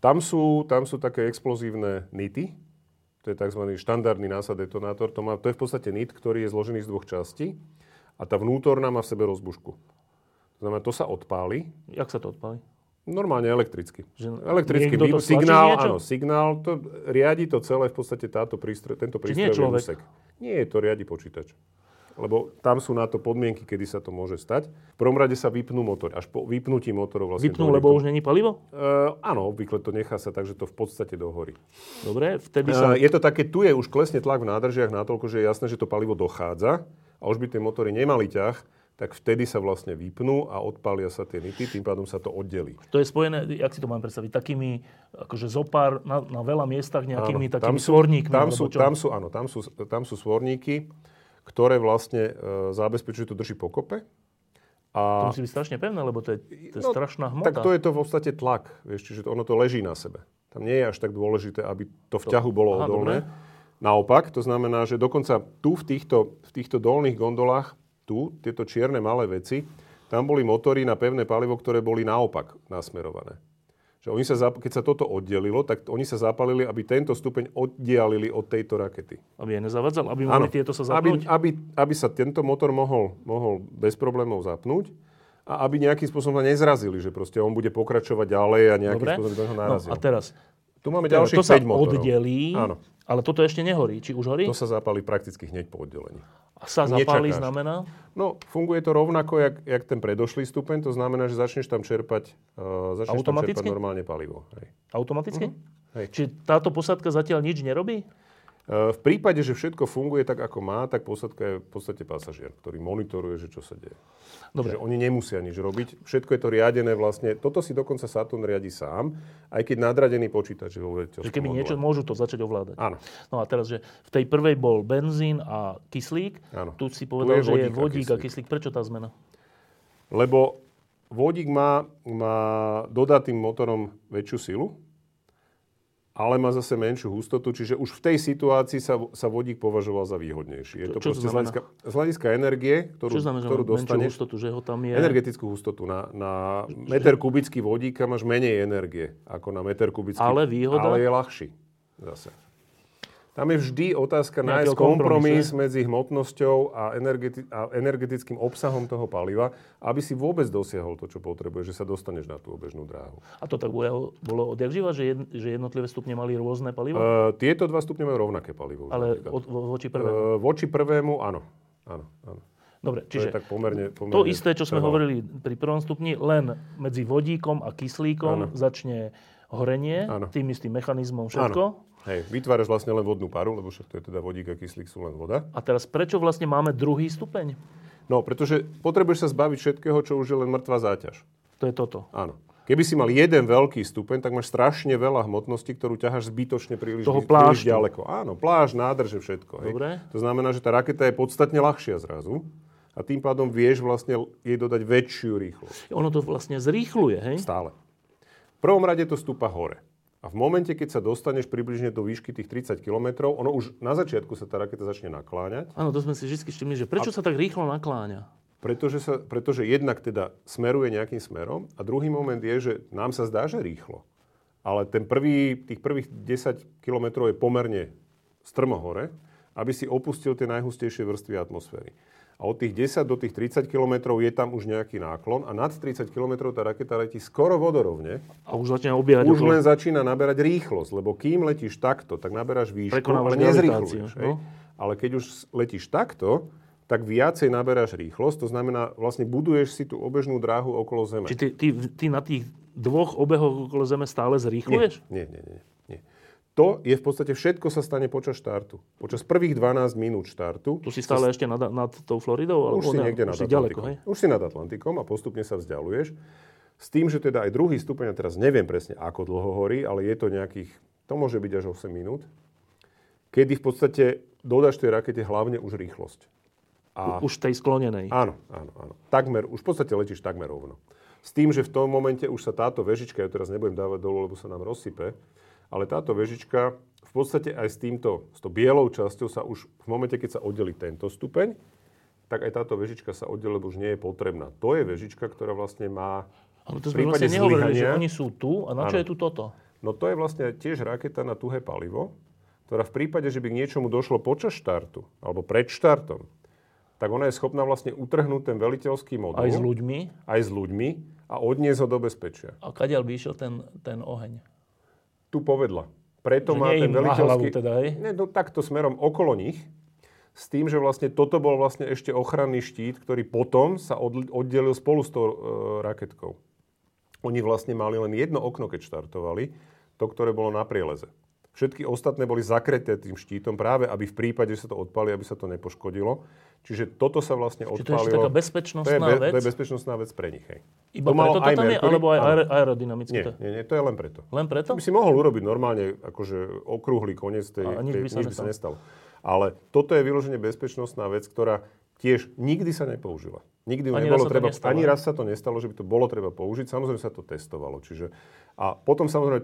Tam sú také explozívne nity. To je tzv. Štandardný NASA detonátor. To je v podstate nit, ktorý je zložený z dvoch častí. A tá vnútorná má v sebe rozbušku. To znamená, to sa odpáli. Jak sa to odpáli? Normálne elektricky. Elektrický signál, áno, signál. To riadi to celé v podstate tento prístrojový úsek. Nie je to, riadi počítač. Lebo tam sú na to podmienky, kedy sa to môže stať. V prvom rade sa vypnú motor. Až po vypnutí motorov vlastne... Vypnú, lebo už není palivo? Áno, obvykle to nechá sa, takže to v podstate dohorí. Dobre, vtedy sa... je to také, tu je už klesne tlak v nádržiach natoľko, že je jasné, že to palivo dochádza a už by tie motory nemali ťah, tak vtedy sa vlastne vypnú a odpália sa tie nity, tým pádom sa to oddelí. To je spojené, jak si to mám predstaviť, takými, akože zopár na veľa miestach nejakými áno, takými svorníkmi. Tam sú svorníky, ktoré vlastne zabezpečujú, že to drží pokope. A to musí byť strašne pevné, lebo to je no, strašná hmota. Tak to je to v podstate tlak, vieš, čiže ono to leží na sebe. Tam nie je až tak dôležité, aby to v ťahu bolo odolné. Dobre. Naopak, to znamená, že dokonca tu v týchto dolných gondolách tieto čierne malé veci, tam boli motory na pevné palivo, ktoré boli naopak nasmerované. Že oni keď sa toto oddelilo, tak oni sa zapalili, aby tento stupeň oddialili od tejto rakety. Aby je nezavadzal, aby mohli tieto sa zapnúť? Aby sa tento motor mohol bez problémov zapnúť a aby nejakým spôsobom nezrazili, že proste on bude pokračovať ďalej a nejakým spôsobom toho narazil. No a teraz... Tu máme ďalších 5 motorov. To sa oddelí, ale toto ešte nehorí. Či už horí? To sa zapáli prakticky hneď po oddelení. A sa zapáli znamená? No, funguje to rovnako, jak ten predošlý stupeň. To znamená, že začneš tam čerpať, normálne palivo. Hej. Automaticky? Hej. Čiže táto posádka zatiaľ nič nerobí? V prípade, že všetko funguje tak, ako má, tak posádka je v podstate pasažier, ktorý monitoruje, že čo sa deje. Dobre. Čiže oni nemusia nič robiť. Všetko je to riadené vlastne. Toto si dokonca Saturn riadi sám, aj keď nadradený počítač. Že keby niečo, môžu to začať ovládať. Áno. No a teraz, že v tej prvej bol benzín a kyslík. Áno. Tu si povedal, že je vodík a kyslík. Prečo tá zmena? Lebo vodík má dodatým motorom väčšiu silu, ale má zase menšiu hustotu, čiže už v tej situácii sa vodík považoval za výhodnejší. Je to proste z hľadiska energie, ktorú dostaneš. Hustotu, že ho tam je... Energetickú hustotu. Na meter kubický vodíka máš menej energie ako na meter kubický. Ale výhoda? Ale je ľahší zase. Tam je vždy otázka nájsť kompromis medzi hmotnosťou a energetickým obsahom toho paliva, aby si vôbec dosiahol to, čo potrebuješ, že sa dostaneš na tú obežnú dráhu. A to tak bolo odjakživa, že jednotlivé stupne mali rôzne palivo? Tieto dva stupne majú rovnaké palivo. Ale voči prvému? Voči prvému, áno. Dobre, čiže to, pomerne to isté, čo sme hovorili pri prvom stupni, len medzi vodíkom a kyslíkom začne horenie, tým istým mechanizmom všetko. Hej, vytváraš vlastne len vodnú paru, lebo všetko je teda vodík a kyslík sú len voda. A teraz prečo vlastne máme druhý stupeň? No, pretože potrebuješ sa zbaviť všetkého, čo už je len mŕtva záťaž. To je toto. Áno. Keby si mal jeden veľký stupeň, tak máš strašne veľa hmotnosti, ktorú ťaháš zbytočne príliš ďaleko. Áno, pláž, nádrže, všetko. Hej. Dobre. To znamená, že tá raketa je podstatne ľahšia zrazu. A tým pádom vieš vlastne jej dodať väčšiu rýchlosť. Ono to vlastne zrýchľuje, hej? Stále. V prvom rade to stúpa hore. A v momente, keď sa dostaneš približne do výšky tých 30 km, ono už na začiatku sa tá raketa začne nakláňať. Áno, to sme si vždy všimli, že prečo sa tak rýchlo nakláňa? Pretože jednak teda smeruje nejakým smerom a druhý moment je, že nám sa zdá, že rýchlo. Ale tých prvých 10 km je pomerne strmo hore, aby si opustil tie najhustejšie vrstvy atmosféry. A od tých 10 do tých 30 kilometrov je tam už nejaký náklon a nad 30 kilometrov tá raketa letí skoro vodorovne. A už začína obierať. Už len začína naberať rýchlosť, lebo kým letíš takto, tak naberáš výšku, ale nezrýchluješ. No? Ale keď už letíš takto, tak viacej naberáš rýchlosť, to znamená, vlastne buduješ si tú obežnú dráhu okolo Zeme. Čiže ty na tých dvoch obehoch okolo Zeme stále zrýchluješ? Nie. To je v podstate všetko sa stane počas štartu. Počas prvých 12 minút štartu. Tu si stále ešte nad tou Floridou? Alebo už si niekde nad Atlantikom. Už si nad Atlantikom a postupne sa vzdialuješ. S tým, že teda aj druhý stupeň, teraz neviem presne ako dlho horí, ale je to nejakých, to môže byť až 8 minút, kedy v podstate dodáš tej rakete hlavne už rýchlosť. A už tej sklonenej. Áno. Takmer, už v podstate letíš takmer rovno. S tým, že v tom momente už sa táto vežička, ja teraz nebudem dávať dolu, lebo sa nám rozsype, ale táto vežička v podstate aj s tou bielou časťou sa už v momente, keď sa oddelí tento stupeň, tak aj táto vežička sa oddelí, lebo už nie je potrebná. To je vežička, ktorá vlastne má v prípade zlyhania. Že oni sú tu a na čo je tu toto? No to je vlastne tiež raketa na tuhé palivo, ktorá v prípade, že by k niečomu došlo počas štartu alebo pred štartom, tak ona je schopná vlastne utrhnúť ten veliteľský modul. Aj s ľuďmi a odniesť ho do bezpečia. A kadiaľ by išiel ten oheň? Tu povedla. Preto že má ten veliteľský... Teda, takto smerom okolo nich. S tým, že vlastne toto bol vlastne ešte ochranný štít, ktorý potom sa oddelil spolu s tou raketkou. Oni vlastne mali len jedno okno, keď štartovali, to, ktoré bolo na prieleze. Všetky ostatné boli zakryté tým štítom práve, aby v prípade, že sa to odpali, aby sa to nepoškodilo. Čiže toto sa vlastne odpalilo. Čiže to je taká bezpečnostná vec? To je bezpečnostná vec pre nich. Hej. Iba to preto to tam je, alebo aj aerodynamicky? Nie, to je len preto. Len preto? By si mohol urobiť normálne akože okrúhly koniec tej, nič by sa nestalo. Ale toto je vyloženie bezpečnostná vec, ktorá tiež nikdy sa nepoužila. Nikdy ani raz sa to nestalo, že by to bolo treba použiť. Samozrejme sa to testovalo. Čiže, a potom samozrejme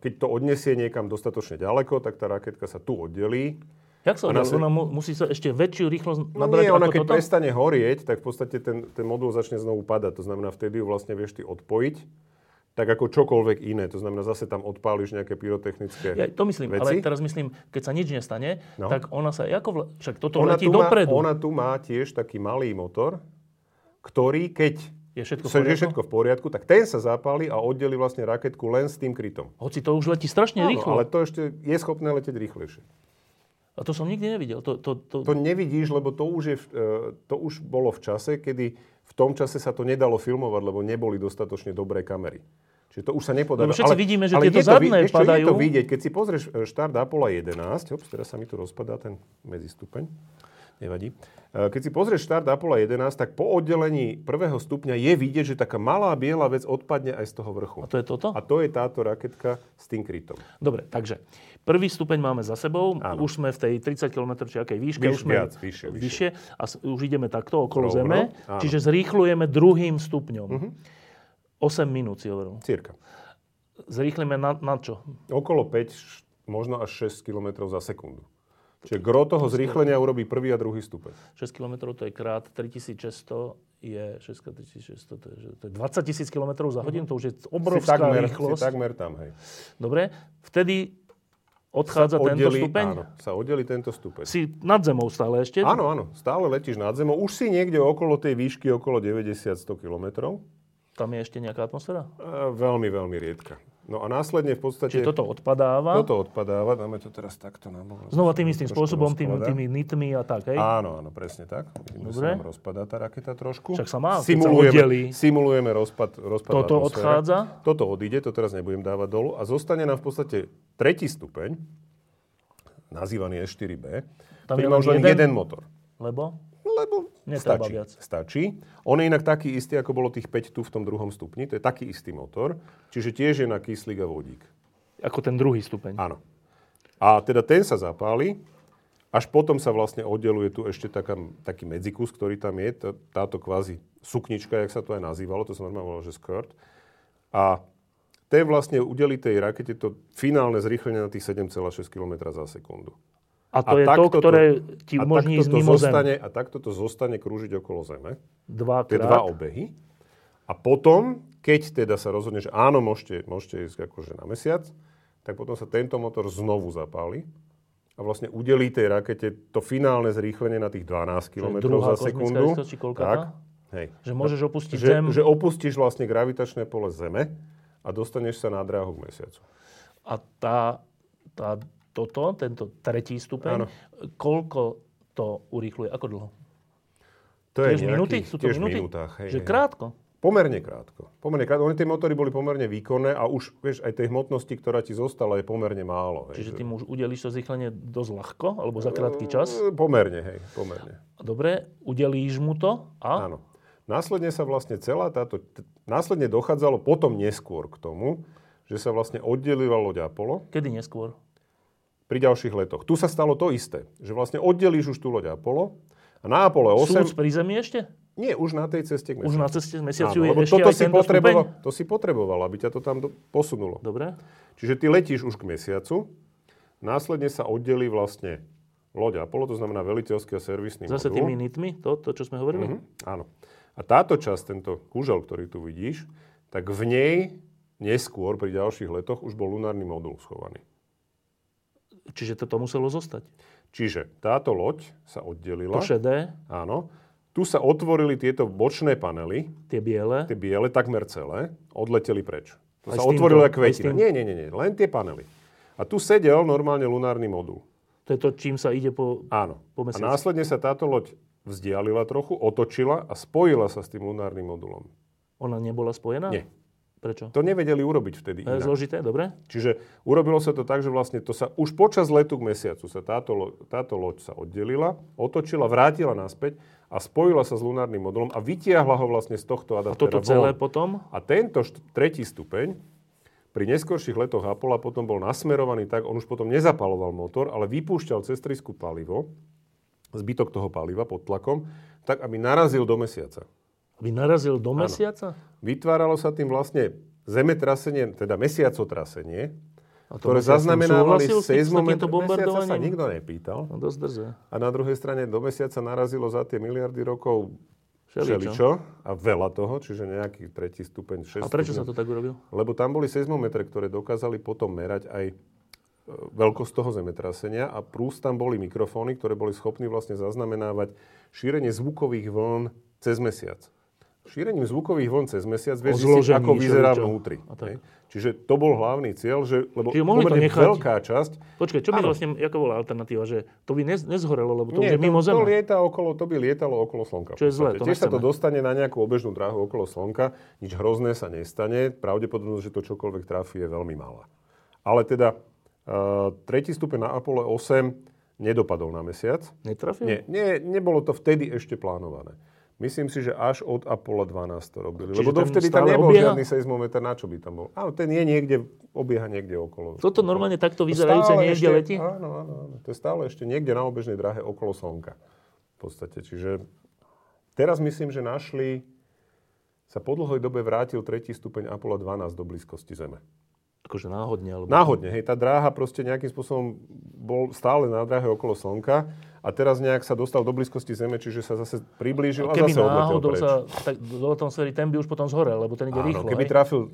keď to odniesie niekam dostatočne ďaleko, tak tá raketka sa tu oddelí. Jak sa oddelí? Ona musí sa ešte väčšiu rýchlosť nabrať? Nie, ona keď prestane horieť, tak v podstate ten modul začne znovu padať. To znamená, vtedy ju vlastne vieš ty odpojiť. Tak ako čokoľvek iné. To znamená, zase tam odpáliš nejaké pyrotechnické veci. Ja to myslím, ale teraz myslím, keď sa nič nestane, tak ona sa... Však toto letí dopredu. Ona tu má tiež taký malý motor, ktorý, keď je všetko v poriadku, tak ten sa zapáli a oddelí vlastne raketku len s tým krytom. Hoci to už letí strašne rýchlo. Ale to ešte je schopné letieť rýchlejšie. A to som nikdy nevidel. To nevidíš, lebo to už bolo v čase, kedy... V tom čase sa to nedalo filmovať, lebo neboli dostatočne dobré kamery. Čiže to už sa nepodarilo. No všetci vidíme, že tieto zadné padajú. Je to vidieť, keď si pozrieš štart Apollo 11, teraz sa mi tu rozpadá ten medzistupeň, nevadí. Keď si pozrieš štart Apollo 11, tak po oddelení prvého stupňa je vidieť, že taká malá biela vec odpadne aj z toho vrchu. A to je toto? A to je táto raketka s tým krytom. Dobre, takže prvý stupeň máme za sebou. Áno. Už sme v tej 30 km čiakej výške. Vyššie. A už ideme takto okolo Zeme. Áno. Čiže zrýchlujeme druhým stupňom. Uh-huh. 8 minút si hovoril. Cirka. Zrýchlime na čo? Okolo 5, možno až 6 km za sekundu. Čiže gro toho zrýchlenia urobí prvý a druhý stupeň. 6 km to je krát 3600 je 6x3600, to je 20 000 km za hodinu, to už je obrovská rýchlosť. Si takmer tam, hej. Dobre, vtedy odchádza tento stupeň? Áno, sa oddelí tento stupeň. Si nad zemou stále ešte? Áno, stále letíš nad zemou. Už si niekde okolo tej výšky, okolo 90-100 km. Tam je ešte nejaká atmosféra? Veľmi, veľmi riedka. No a následne v podstate... Čiže toto odpadáva. Dáme to teraz takto na bolo. Znova tým istým spôsobom, tými nitmi a tak, hej? Áno, presne tak. Dobre. Sa nám rozpadá tá raketa trošku. Však sa má, Simulujeme rozpad atmosféry. Toto odchádza. Toto odíde, to teraz nebudem dávať dolu. A zostane nám v podstate tretí stupeň, nazývaný S4B. Tam je už len jeden motor. Lebo stačí. On je inak taký istý, ako bolo tých 5 tu v tom druhom stupni. To je taký istý motor. Čiže tiež je na kyslík a vodík. Ako ten druhý stupeň. Áno. A teda ten sa zapáli. Až potom sa vlastne oddeluje tu ešte taký medzikus, ktorý tam je. Táto kvázi suknička, jak sa to aj nazývalo. To sa normálne volalo, že skirt. A ten vlastne udelí tej rakete to finálne zrýchlenie na tých 7,6 km za sekundu. A to je to, ktoré ti umožní ísť mimo Zem. A takto to zostane krúžiť okolo Zeme. Tie dva obehy. A potom, keď teda sa rozhodne, že áno, môžete ísť akože na Mesiac, tak potom sa tento motor znovu zapáli a vlastne udelí tej rakete to finálne zrýchlenie na tých 12 km za sekundu. Druhá kozmická koľka tá? Hej. Že môžeš opustiť Zem. Že opustíš vlastne gravitačné pole Zeme a dostaneš sa na dráhu k Mesiacu. A tento tretí stupeň, áno. Koľko to urýchluje? Ako dlho? To je nejaký, tiež v minútach. Že krátko? Pomerne krátko. Oni tie motory boli pomerne výkonné a už, vieš, aj tej hmotnosti, ktorá ti zostala, je pomerne málo. Hej. Čiže ty už udelíš to zrýchlenie dosť ľahko? Alebo za krátky čas? Pomerne. Dobre, udelíš mu to a? Áno. Následne sa vlastne následne dochádzalo potom neskôr k tomu, že sa vlastne oddelila loď Apollo. Kedy neskôr? pri ďalších letoch. Tu sa stalo to isté, že vlastne oddelíš už tú loď Apollo a na Apollo 8... Sú pri Zemi ešte? Nie, už na tej ceste k mesiacu. Už na ceste k mesiacu je ešte aj tento stupeň? To si potreboval, aby ťa to tam posunulo. Dobre. Čiže ty letíš už k mesiacu, následne sa oddelí vlastne loď Apollo, to znamená veliteľský a servisný modul. Zase tými nitmi, to čo sme hovorili? Áno. A táto časť, tento kužel, ktorý tu vidíš, tak v nej neskôr pri ďalších letoch už bol lunárny modul schovaný. Čiže toto muselo zostať? Čiže táto loď sa oddelila. To šedé? Áno. Tu sa otvorili tieto bočné panely. Tie biele? Tie biele, takmer celé. Odleteli preč. To aj sa otvorila kvetina. Nie. Len tie panely. A tu sedel normálne lunárny modul. To je to, čím sa ide po mesiaci. A následne sa táto loď vzdialila trochu, otočila a spojila sa s tým lunárnym modulom. Ona nebola spojená? Nie. Prečo? To nevedeli urobiť vtedy inak. Zložité, dobre. Čiže urobilo sa to tak, že vlastne to sa už počas letu k mesiacu sa táto loď sa oddelila, otočila, vrátila naspäť a spojila sa s lunárnym modulom a vytiahla ho vlastne z tohto adaptéra. A toto celé potom? A tento tretí stupeň pri neskorších letoch Apollo potom bol nasmerovaný tak, on už potom nezapaloval motor, ale vypúšťal cez trysku palivo, zbytok toho paliva pod tlakom, tak aby narazil do mesiaca. Áno. Mesiaca? Vytváralo sa tým vlastne zemetrasenie, teda mesiacotrasenie, ktoré zaznamenávali seizmometrické. Mesiaca sa nikto nepýtal. No, dosť drze. A na druhej strane do mesiaca narazilo za tie miliardy rokov všeličo a veľa toho, čiže nejaký tretí stupeň, 6. A prečo sa to tak urobil? Lebo tam boli seizmometre, ktoré dokázali potom merať aj veľkosť toho zemetrasenia a plus tam boli mikrofóny, ktoré boli schopní vlastne zaznamenávať šírenie zvukových vln cez mesiac. Šírením zvukových vln cez mesiac vieš, ako vyzerá vnútri. Čiže to bol hlavný cieľ, že, lebo pomerne veľká časť... Počkaj, čo by vlastne, aká bola alternatíva, že to by nezhorelo, lebo to už je mimo Zeme? Nie, to by lietalo okolo Slnka. Čo je zlé, to nechceme. Tiež sa to dostane na nejakú obežnú dráhu okolo Slnka, nič hrozné sa nestane, pravdepodobnosť, že to čokoľvek trafí, je veľmi malá. Ale teda tretí stupeň na Apollo 8 nedopadol na mesiac. Netrafil? Nie, nebolo to vtedy ešte plánované. Myslím si, že až od Apollo 12 to robili. Čiže lebo dovtedy tam nebol žiadny seizmometer, na čo by tam bol. Áno, ten je niekde, obieha niekde okolo. Toto normálne takto vyzerajúce niekde letí? Áno. To je stále ešte niekde na obežnej dráhe okolo Slnka. V podstate. Čiže teraz myslím, že sa po dlhej dobe vrátil tretí stupeň Apollo 12 do blízkosti Zeme. Akože náhodne? Alebo... Náhodne, hej. Tá dráha proste nejakým spôsobom bol stále na dráhe okolo Slnka. A teraz nejak sa dostal do blízkosti Zeme, čiže sa zase priblížil a zase odletel preč. Do atmosféry, ten by už potom zhorel, lebo ten ide rýchlo.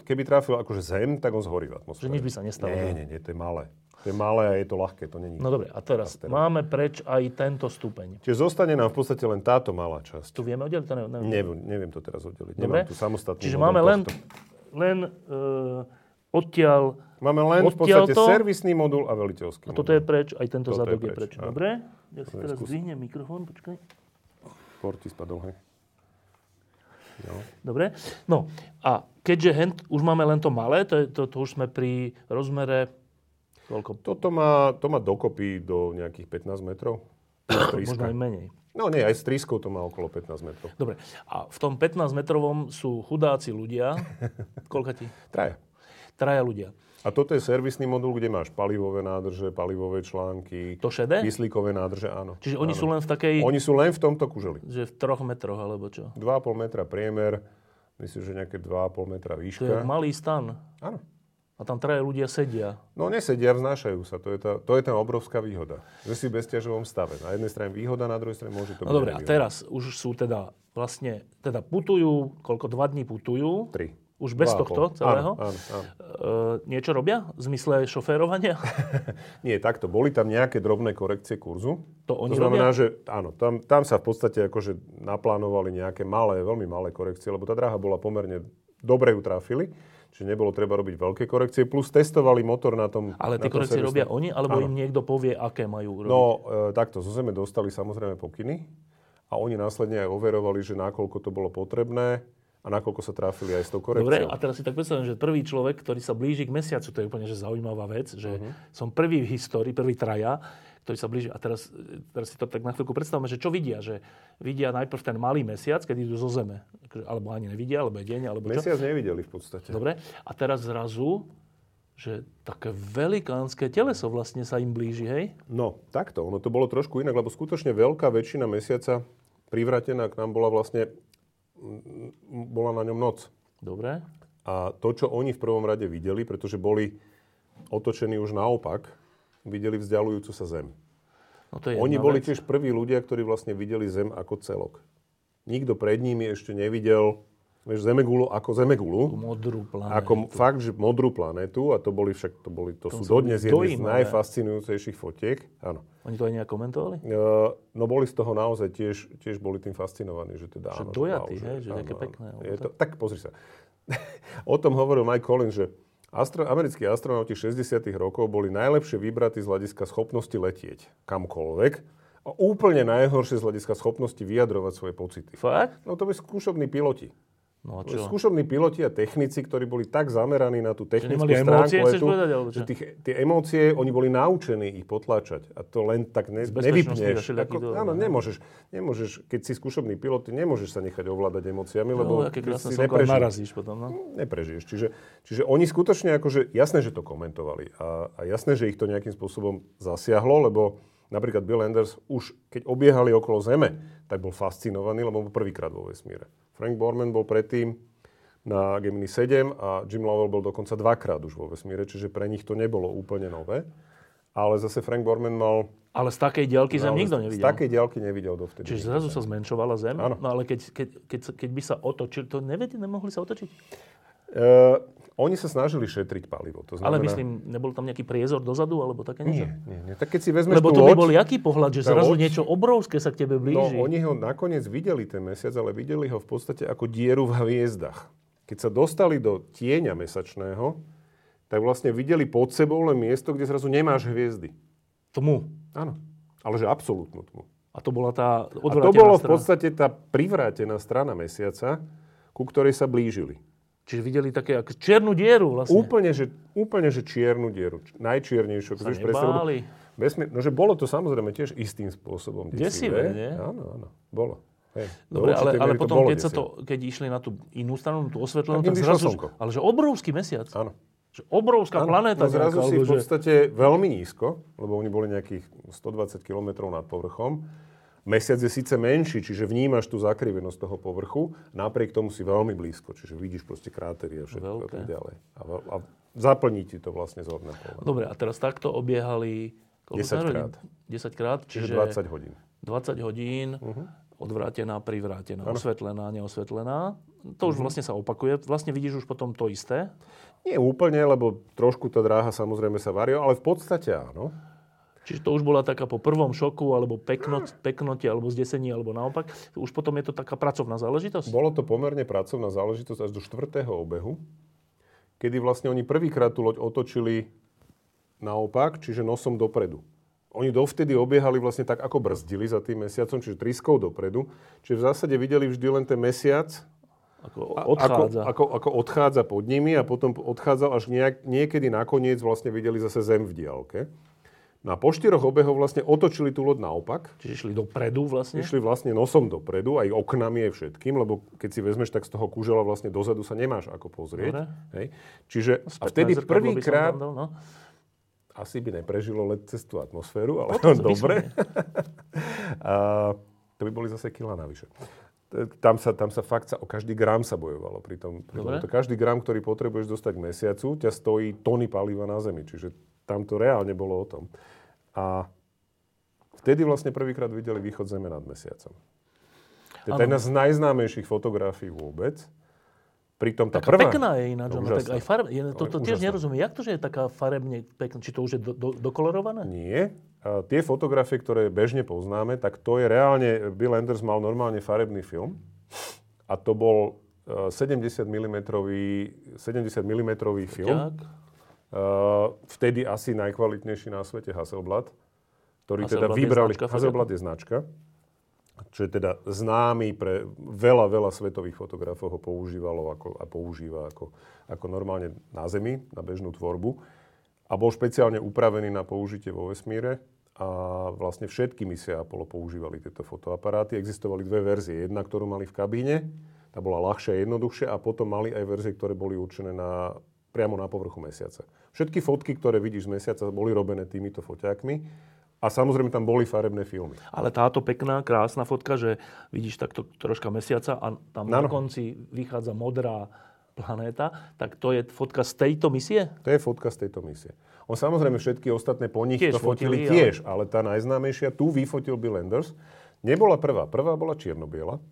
Keby trafil akože Zem, tak on zhorí v atmosfére. Že nič by sa nestalo. Nie, to je malé. To je malé a je to ľahké, to nie je. No dobre, a teraz máme preč aj tento stupeň. Čiže zostane nám v podstate len táto malá časť. Tu vieme oddeliť? Neviem to teraz oddeliť. Dobre. Nemám tu samostatnú. Čiže máme len v podstate servisný modul a veliteľský modul. A toto je preč, aj tento zadok je preč. Dobre, ja si teraz zdvihnem mikrofón, počkaj. Porti spadol, hej. Jo. Dobre, no a keďže už máme len to malé, to už sme pri rozmere... Koľko? To má dokopy do nejakých 15 metrov. Možno aj menej. No nie, aj s tryskou to má okolo 15 metrov. Dobre, a v tom 15-metrovom sú chudáci ľudia. Koľka ti? Traja ľudia. A toto je servisný modul, kde máš palivové nádrže, palivové články. To šedé? Kyslíkové nádrže, áno. Čiže oni sú len v takej... Oni sú len v tomto kuželi. Že v 3 metroch, alebo čo? 2,5 metra priemer, myslím, že nejaké 2,5 metra výška. To je malý stan. Áno. A tam traja ľudia sedia. No nesedia, vznášajú sa. To je tá obrovská výhoda. Že si v bezťažovom stave. Na jednej strane výhoda, na druhej strane môže to byť. No dobre, a teraz už sú teda putujú, koľko 2 dní putujú? 3. Už bez tohto celého? Áno. Niečo robia? V zmysle šoférovania? Nie, takto. Boli tam nejaké drobné korekcie kurzu. To znamená, že áno, tam sa v podstate akože naplánovali nejaké malé, veľmi malé korekcie, lebo tá dráha bola pomerne dobre ju trafili, čiže nebolo treba robiť veľké korekcie, plus testovali motor na tom... Ale tie korekcie robia oni, alebo im niekto povie, aké majú robiť? No, takto. Zo Zeme dostali samozrejme pokyny a oni následne aj overovali, že nakoľko to bolo potrebné, a nakoľko sa tráfili aj s tou korekciou. Dobre, a teraz si tak predstavím, že prvý človek, ktorý sa blíži k mesiacu, to je úplne že zaujímavá vec, že som prvý v histórii, prvý traja, ktorý sa blíži. A teraz si to tak na chvíľku predstavme, že čo vidia? Že vidia najprv ten malý mesiac, keď idú zo Zeme. Alebo ani nevidia, alebo je deň, alebo čo? Mesiac nevideli v podstate. Dobre, a teraz zrazu že také velikánske teleso vlastne sa im blíži, hej? No, takto. Ono to bolo trošku inak, lebo skutočne veľká väčšina mesiaca privratená k nám bola vlastne, bola na ňom noc. Dobre. A to, čo oni v prvom rade videli, pretože boli otočení už naopak, videli vzdialujúcu sa Zem. No to je oni boli tiež prví ľudia, ktorí vlastne videli Zem ako celok. Nikto pred nimi ešte nevidel Zemegulu ako Zemegulu. Modrú planetu. Ako fakt, že modrú planetu. A to boli však, to sú dodnes jedny z najfascinujúcejších fotiek. Áno. Oni to aj nejak komentovali? No boli z toho naozaj tiež boli tým fascinovaní. Že teda, áno, dojatý, že, hej? Že áno, také pekné. Je to, tak pozri sa. O tom hovoril Mike Collins, že americkí astronauti 60. rokov boli najlepšie vybratí z hľadiska schopnosti letieť kamkoľvek. A úplne najhoršie z hľadiska schopnosti vyjadrovať svoje pocity. Fakt? No to boli skúšobní piloti. No a čo? Skúšobní piloti a technici, ktorí boli tak zameraní na tú technickú stránku, že tie emócie, oni boli naučení ich potláčať. A to len tak nevypneš. Áno, nemôžeš, keď si skúšobný pilot, ty nemôžeš sa nechať ovládať emóciami, lebo keď si neprežiješ. Potom, no? Neprežiješ. Čiže oni skutočne akože, jasné, že to komentovali. A jasné, že ich to nejakým spôsobom zasiahlo, lebo napríklad Bill Anders už, keď obiehali okolo Zeme, tak bol fascinovaný, lebo bol prvýkrát vo vesmíre. Frank Borman bol predtým na Gemini 7 a Jim Lovell bol dokonca dvakrát už vo vesmíre, čiže pre nich to nebolo úplne nové. Ale zase Frank Borman mal... Ale z takej diaľky Zem nikto nevidel. Z takej diaľky nevidel dovtedy. Čiže zrazu sa zmenšovala Zem, áno. No ale keď by sa otočil, to nemohli sa otočiť? Oni sa snažili šetriť palivo. To znamená... Ale myslím, nebol tam nejaký priezor dozadu, alebo také niečo? Nie. Tak keď si vezmeš tú loď... Lebo to by bol jaký pohľad, že zrazu niečo obrovské sa k tebe blíži? No, oni ho nakoniec videli ten mesiac, ale videli ho v podstate ako dieru v hviezdach. Keď sa dostali do tieňa mesačného, tak vlastne videli pod sebou len miesto, kde zrazu nemáš hviezdy. Tmu. Áno. Ale že absolútnu tmu. A to bola tá odvrátená strana. A to bolo v podstate tá privrátená strana mesiaca, ku ktorej sa blížili. Čiže videli také ako čiernu dieru vlastne. Úplne, že čiernu dieru. Najčiernejšiu. Sa nebáli. Že bolo to samozrejme tiež istým spôsobom. Desivé, nie? Áno. Bolo. Hej. Dobre, ale potom, keď išli na tú inú stranu, tú osvetlenú, tak zrazu... Ale že obrovský mesiac. Áno. Že obrovská planéta. No zrazu si v podstate veľmi nízko, lebo oni boli nejakých 120 kilometrov nad povrchom. Mesiac je síce menší, čiže vnímaš tú zakrivenosť toho povrchu, napriek tomu si veľmi blízko, čiže vidíš proste krátery a všetko a tak ďalej. A zaplní ti to vlastne zorné pole. Dobre, a teraz takto obiehali... 10 krát. Čiže 20 hodín. 20 hodín, odvrátená, privrátená, osvetlená, neosvetlená. To už vlastne sa opakuje. Vlastne vidíš už potom to isté? Nie úplne, lebo trošku tá dráha samozrejme sa varí, ale v podstate áno. Čiže to už bola taká po prvom šoku, alebo peknote, alebo zdesení, alebo naopak. Už potom je to taká pracovná záležitosť? Bolo to pomerne pracovná záležitosť až do 4. obehu, kedy vlastne oni prvýkrát tú loď otočili naopak, čiže nosom dopredu. Oni dovtedy obiehali vlastne tak, ako brzdili za tým mesiacom, čiže tryskou dopredu. Čiže v zásade videli vždy len ten mesiac, ako odchádza pod nimi a potom odchádzal až niekedy nakoniec vlastne videli zase Zem v diaľke. No a po 4 obehoch vlastne otočili tú loď naopak. Čiže išli dopredu vlastne? Išli vlastne nosom dopredu, aj oknami, aj všetkým, lebo keď si vezmeš, tak z toho kužela vlastne dozadu sa nemáš ako pozrieť. Hej. Čiže a vtedy prvýkrát asi by neprežilo let cez tú atmosféru, ale dobre. A to by boli zase kila navyše. Tam sa fakt o každý gram sa bojovalo. Pri tom každý gram, ktorý potrebuješ dostať k mesiacu, ťa stojí tony paliva na Zemi. Čiže tam to reálne bolo o tom. A vtedy vlastne prvýkrát videli východ Zeme nad mesiacom. To je jedna z najznámejších fotografií vôbec. Pritom tá prvá... Pekná je ináč. Tak aj to tiež nerozumiem. Jak to, že je taká farebne pekná? Či to už je dokolorované? Nie. A tie fotografie, ktoré bežne poznáme, tak to je reálne... Bill Anders mal normálne farebný film a to bol 70 mm film. Vtedy asi najkvalitnejší na svete Hasselblad, ktorý Hasselblad teda vybrali... Hasselblad je značka. Čo je teda známy pre veľa svetových fotografov ho používalo používa ako normálne na Zemi, na bežnú tvorbu. A bol špeciálne upravený na použitie vo vesmíre a vlastne všetky misie Apollo používali tieto fotoaparáty. Existovali dve verzie. Jedna, ktorú mali v kabíne, tá bola ľahšia a jednoduchšia a potom mali aj verzie, ktoré boli určené na priamo na povrchu Mesiaca. Všetky fotky, ktoré vidíš z Mesiaca, boli robené týmito foťákmi. A samozrejme tam boli farebné filmy. Ale táto pekná, krásna fotka, že vidíš takto troška Mesiaca a tam na konci vychádza modrá planéta, tak to je fotka z tejto misie? To je fotka z tejto misie. On samozrejme všetky ostatné po nich to fotili tiež, ale tá najznámejšia, tu vyfotil Bill Anders. Nebola prvá. Prvá bola čierno-biela,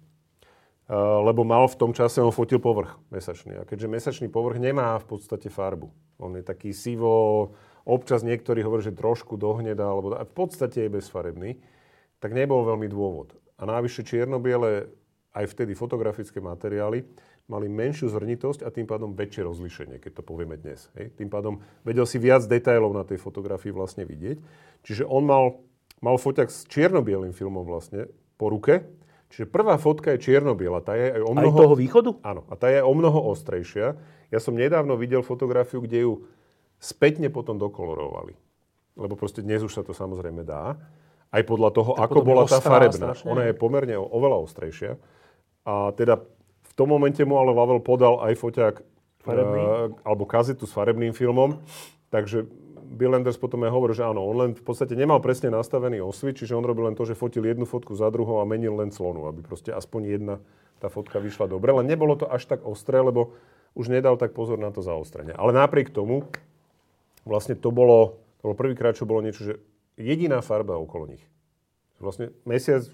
lebo mal v tom čase, on fotil povrch mesačný. A keďže mesačný povrch nemá v podstate farbu. On je taký sivo... Občas niektorí hovorí, že trošku dohnedá, alebo v podstate je bezfarebný, tak nebol veľmi dôvod. A návyššie čierno-biele, aj vtedy fotografické materiály, mali menšiu zrnitosť a tým pádom väčšie rozlíšenie, keď to povieme dnes. Hej? Tým pádom vedel si viac detailov na tej fotografii vlastne vidieť. Čiže on mal foťak s čierno-bielým filmom vlastne po ruke. Čiže prvá fotka je čierno-biela. Tá je aj o mnoho... Aj toho východu? Áno. A tá je o mnoho ostrejšia. Ja som nedávno videl fotografiu, kde ju spätne potom dokolorovali. Lebo proste dnes už sa to samozrejme dá. Aj podľa toho, tak ako bola tá farebná. Strašné. Ona je pomerne oveľa ostrejšia. A teda v tom momente mu ale Lovell podal aj foťák alebo kazetu s farebným filmom. Takže Bill Anders potom aj hovoril, že áno, on len v podstate nemal presne nastavený osvit, čiže on robil len to, že fotil jednu fotku za druhou a menil len clonu, aby proste aspoň jedna tá fotka vyšla dobre. Len nebolo to až tak ostré, lebo už nedal tak pozor na to zaostrenie. Ale napriek tomu vlastne to bolo prvýkrát, čo bolo niečo, že jediná farba okolo nich. Vlastne Mesiac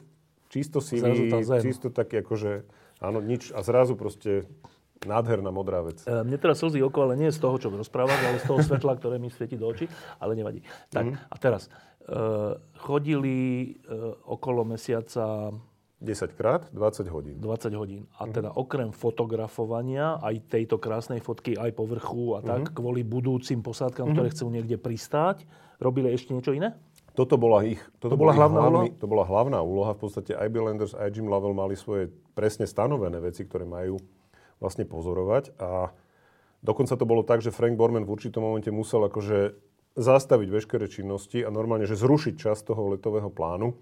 čisto sivý, čisto taký akože, áno, nič a zrazu proste nádherná modrá vec. Mne teraz slzí oko, ale nie z toho, čo rozprávam, ale z toho svetla, ktoré mi svieti do očí, ale nevadí. Tak a teraz, chodili okolo Mesiaca... 10 krát, 20 hodín. 20 hodín. A teda okrem fotografovania, aj tejto krásnej fotky, aj povrchu a tak, kvôli budúcim posádkam, ktoré chcú niekde pristáť, robili ešte niečo iné? To bola hlavná úloha. V podstate aj Bill Anders, aj Jim Lovell mali svoje presne stanovené veci, ktoré majú vlastne pozorovať. A dokonca to bolo tak, že Frank Borman v určitom momente musel akože zastaviť veškeré činnosti a normálne, že zrušiť čas toho letového plánu,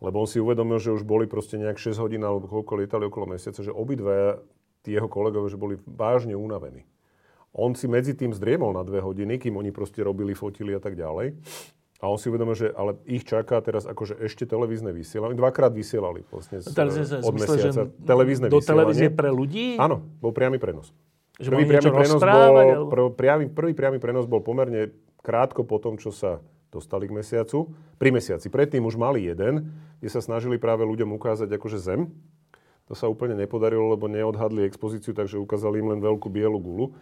lebo on si uvedomil, že už boli proste nejak 6 hodín alebo koľko lietali okolo Mesiaca, že obidva tí jeho kolegovia, že boli vážne unavení. On si medzi tým zdriemol na 2 hodiny, kým oni proste robili, fotili a tak ďalej. A on si uvedomil, že ale ich čaká teraz akože ešte televízne vysielanie. Dvakrát vysielali vlastne od Mesiaca. Televízne vysielanie. Do televízie pre ľudí? Áno, bol priamy prenos. Prvý priamy prenos bol pomerne krátko po tom, čo sa dostali k Mesiacu. Pri Mesiaci. Predtým už mali jeden, kde sa snažili práve ľuďom ukázať akože Zem. To sa úplne nepodarilo, lebo neodhadli expozíciu, takže ukázali im len veľkú bielu gulu.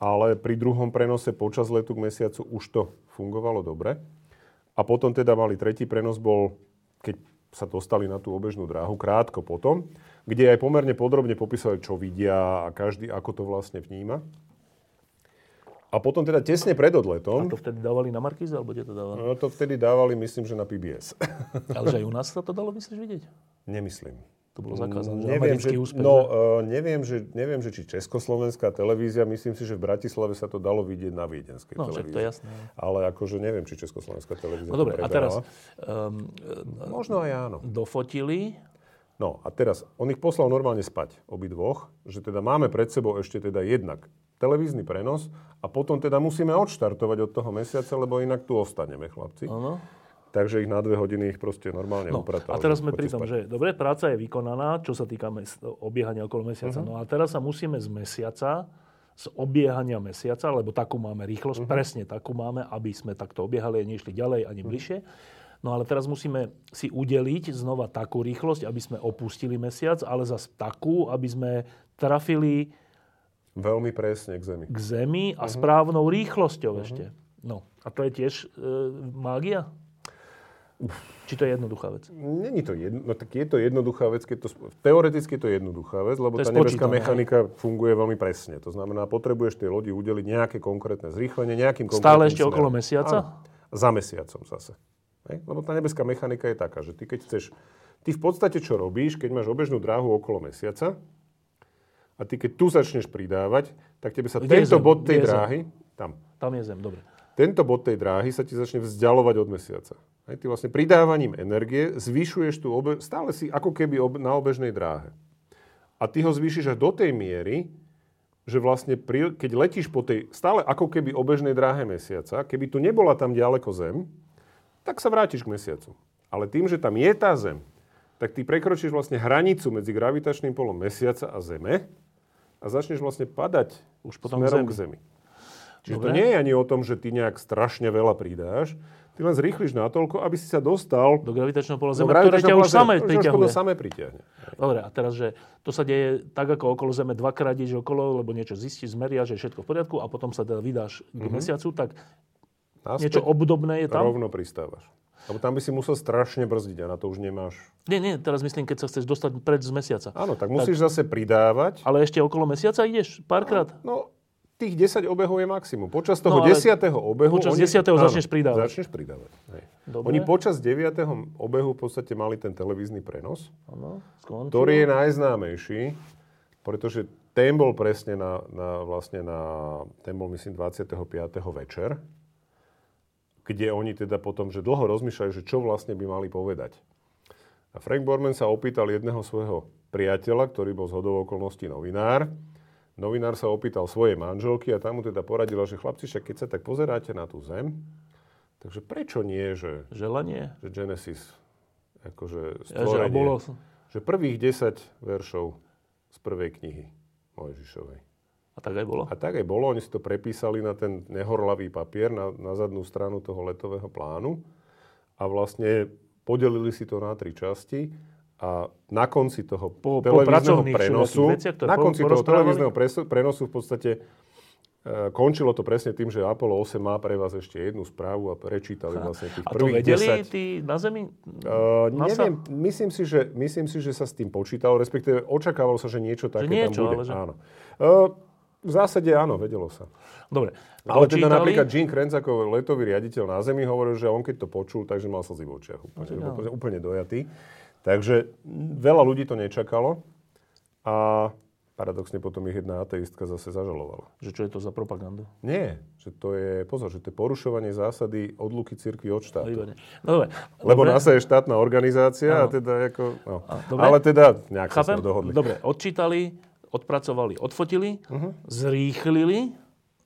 Ale pri druhom prenose počas letu k Mesiacu už to fungovalo dobre. A potom teda mali tretí prenos bol, keď sa dostali na tú obežnú dráhu, krátko potom, kde aj pomerne podrobne popísali, čo vidia a každý, ako to vlastne vníma. A potom teda tesne pred odletom... A to vtedy dávali na Markíze, alebo kde to dávali? No to vtedy dávali, myslím, že na PBS. Ale že aj u nás sa to dalo, myslíš, vidieť? Nemyslím. To bolo zakázané, že americký úspech. Neviem, že či československá televízia, myslím si, že v Bratislave sa to dalo vidieť na viedenskej televízii. No, to je jasné. Ale akože neviem, či československá televízia to preberala. No dobre, a teraz... možno aj áno. Dofotili... No a teraz, on ich poslal normálne spať, obidvoch, že teda máme pred sebou ešte teda jednak televízny prenos a potom teda musíme odštartovať od toho Mesiaca, lebo inak tu ostaneme, chlapci. Ano. Takže ich na 2 hodiny ich proste normálne upratali. A teraz sme pri tom, že dobre, práca je vykonaná, čo sa týka obiehania okolo Mesiaca. No a teraz sa musíme z obiehania Mesiaca, lebo takú máme rýchlosť, presne takú máme, aby sme takto obiehali a nešli ďalej ani bližšie. No ale teraz musíme si udeliť znova takú rýchlosť, aby sme opustili Mesiac, ale zase takú, aby sme trafili veľmi presne k Zemi a správnou rýchlosťou ešte. No a to je tiež mágia? Či to je jednoduchá vec? Je to jednoduchá vec, teoreticky je to jednoduchá vec, lebo tá nebeská mechanika funguje veľmi presne. To znamená, potrebuješ tej lodi udeliť nejaké konkrétne zrýchlenie, nejakým konkrétnym... Stále ešte okolo Mesiaca? Áno, za Mesiacom zase. Lebo tá nebeská mechanika je taká, že ty v podstate čo robíš, keď máš obežnú dráhu okolo Mesiaca a ty keď tu začneš pridávať, tak tebe sa tento bod tej dráhy... Tam je Zem, dobre. Tento bod tej dráhy sa ti začne vzdialovať od Mesiaca. Ty vlastne pridávaním energie zvyšuješ tú stále si ako keby na obežnej dráhe. A ty ho zvýšiš až do tej miery, že vlastne keď letíš po tej stále ako keby obežnej dráhe mesiaca, keby tu nebola tam ďaleko Zem, tak sa vrátiš k mesiacu. Ale tým, že tam je tá Zem, tak ty prekročíš vlastne hranicu medzi gravitačným polom mesiaca a Zeme a začneš vlastne padať už potom smerom k Zemi. Čiže dobre. To nie je ani o tom, že ty nejak strašne veľa pridáš. Ty len zrýchliš natoľko, aby si sa dostal do gravitačného pola Zeme, ktoré ťa už samé priťahuje. Dobre, a teraz, že to sa deje tak, ako okolo Zeme dvakrát ideš okolo, lebo niečo zistíš, zmeriaš, že je všetko v poriadku a potom sa teda vydáš k mesiacu, tak niečo obdobné je tam. Rovno pristávaš. Lebo tam by si musel strašne brzdiť a na to už nemáš. Nie, teraz myslím, keď sa chceš dostať preč z mesiaca. Áno, tak musíš zase pridávať. Ale ešte okolo mesiaca ideš párkrát? No, tých 10 obehov je maximum. Počas toho 10. obehu... Počas 10. začneš pridávať. Hej. Oni počas 9. obehu v podstate mali ten televízny prenos, ktorý je najznámejší, pretože ten bol presne ten bol myslím 25. večer, kde oni teda potom, že dlho rozmýšľajú, že čo vlastne by mali povedať. A Frank Borman sa opýtal jedného svojho priateľa, ktorý bol zhodou okolností novinár. Novinár sa opýtal svojej manželky a tá mu teda poradila, že chlapci, však keď sa tak pozeráte na tú Zem, takže prečo nie, že... Želanie. Že Genesis, akože stvorenie. Že prvých 10 veršov z prvej knihy Mojžišovej. A tak aj bolo? A tak aj bolo. Oni si to prepísali na ten nehorlavý papier, na zadnú stranu toho letového plánu a vlastne podelili si to na 3 časti. A na konci toho televízneho prenosu, v podstate končilo to presne tým, že Apollo 8 má pre vás ešte jednu správu a prečítali vlastne tých prvých 10. A to vedeli tí na Zemi? Neviem, myslím si, že sa s tým počítalo, respektíve očakávalo sa, že niečo také tam bude. Že... Áno. V zásade áno, vedelo sa. Dobre. Ale teda napríklad Gene Kranz ako letový riaditeľ na Zemi hovoril, že on keď to počul, takže mal sa slzy v očiach úplne dojatý. Takže veľa ľudí to nečakalo a paradoxne potom ich jedna ateistka zase zažalovala. Že čo je to za propagandu? Nie, že to je, pozor, že to je porušovanie zásady odluky cirkvi od štátu. No, dobre. Lebo NASA je štátna organizácia a teda ako, Ale teda nejak sa sme dohodli. Dobre, odčítali, odpracovali, odfotili, zrýchlili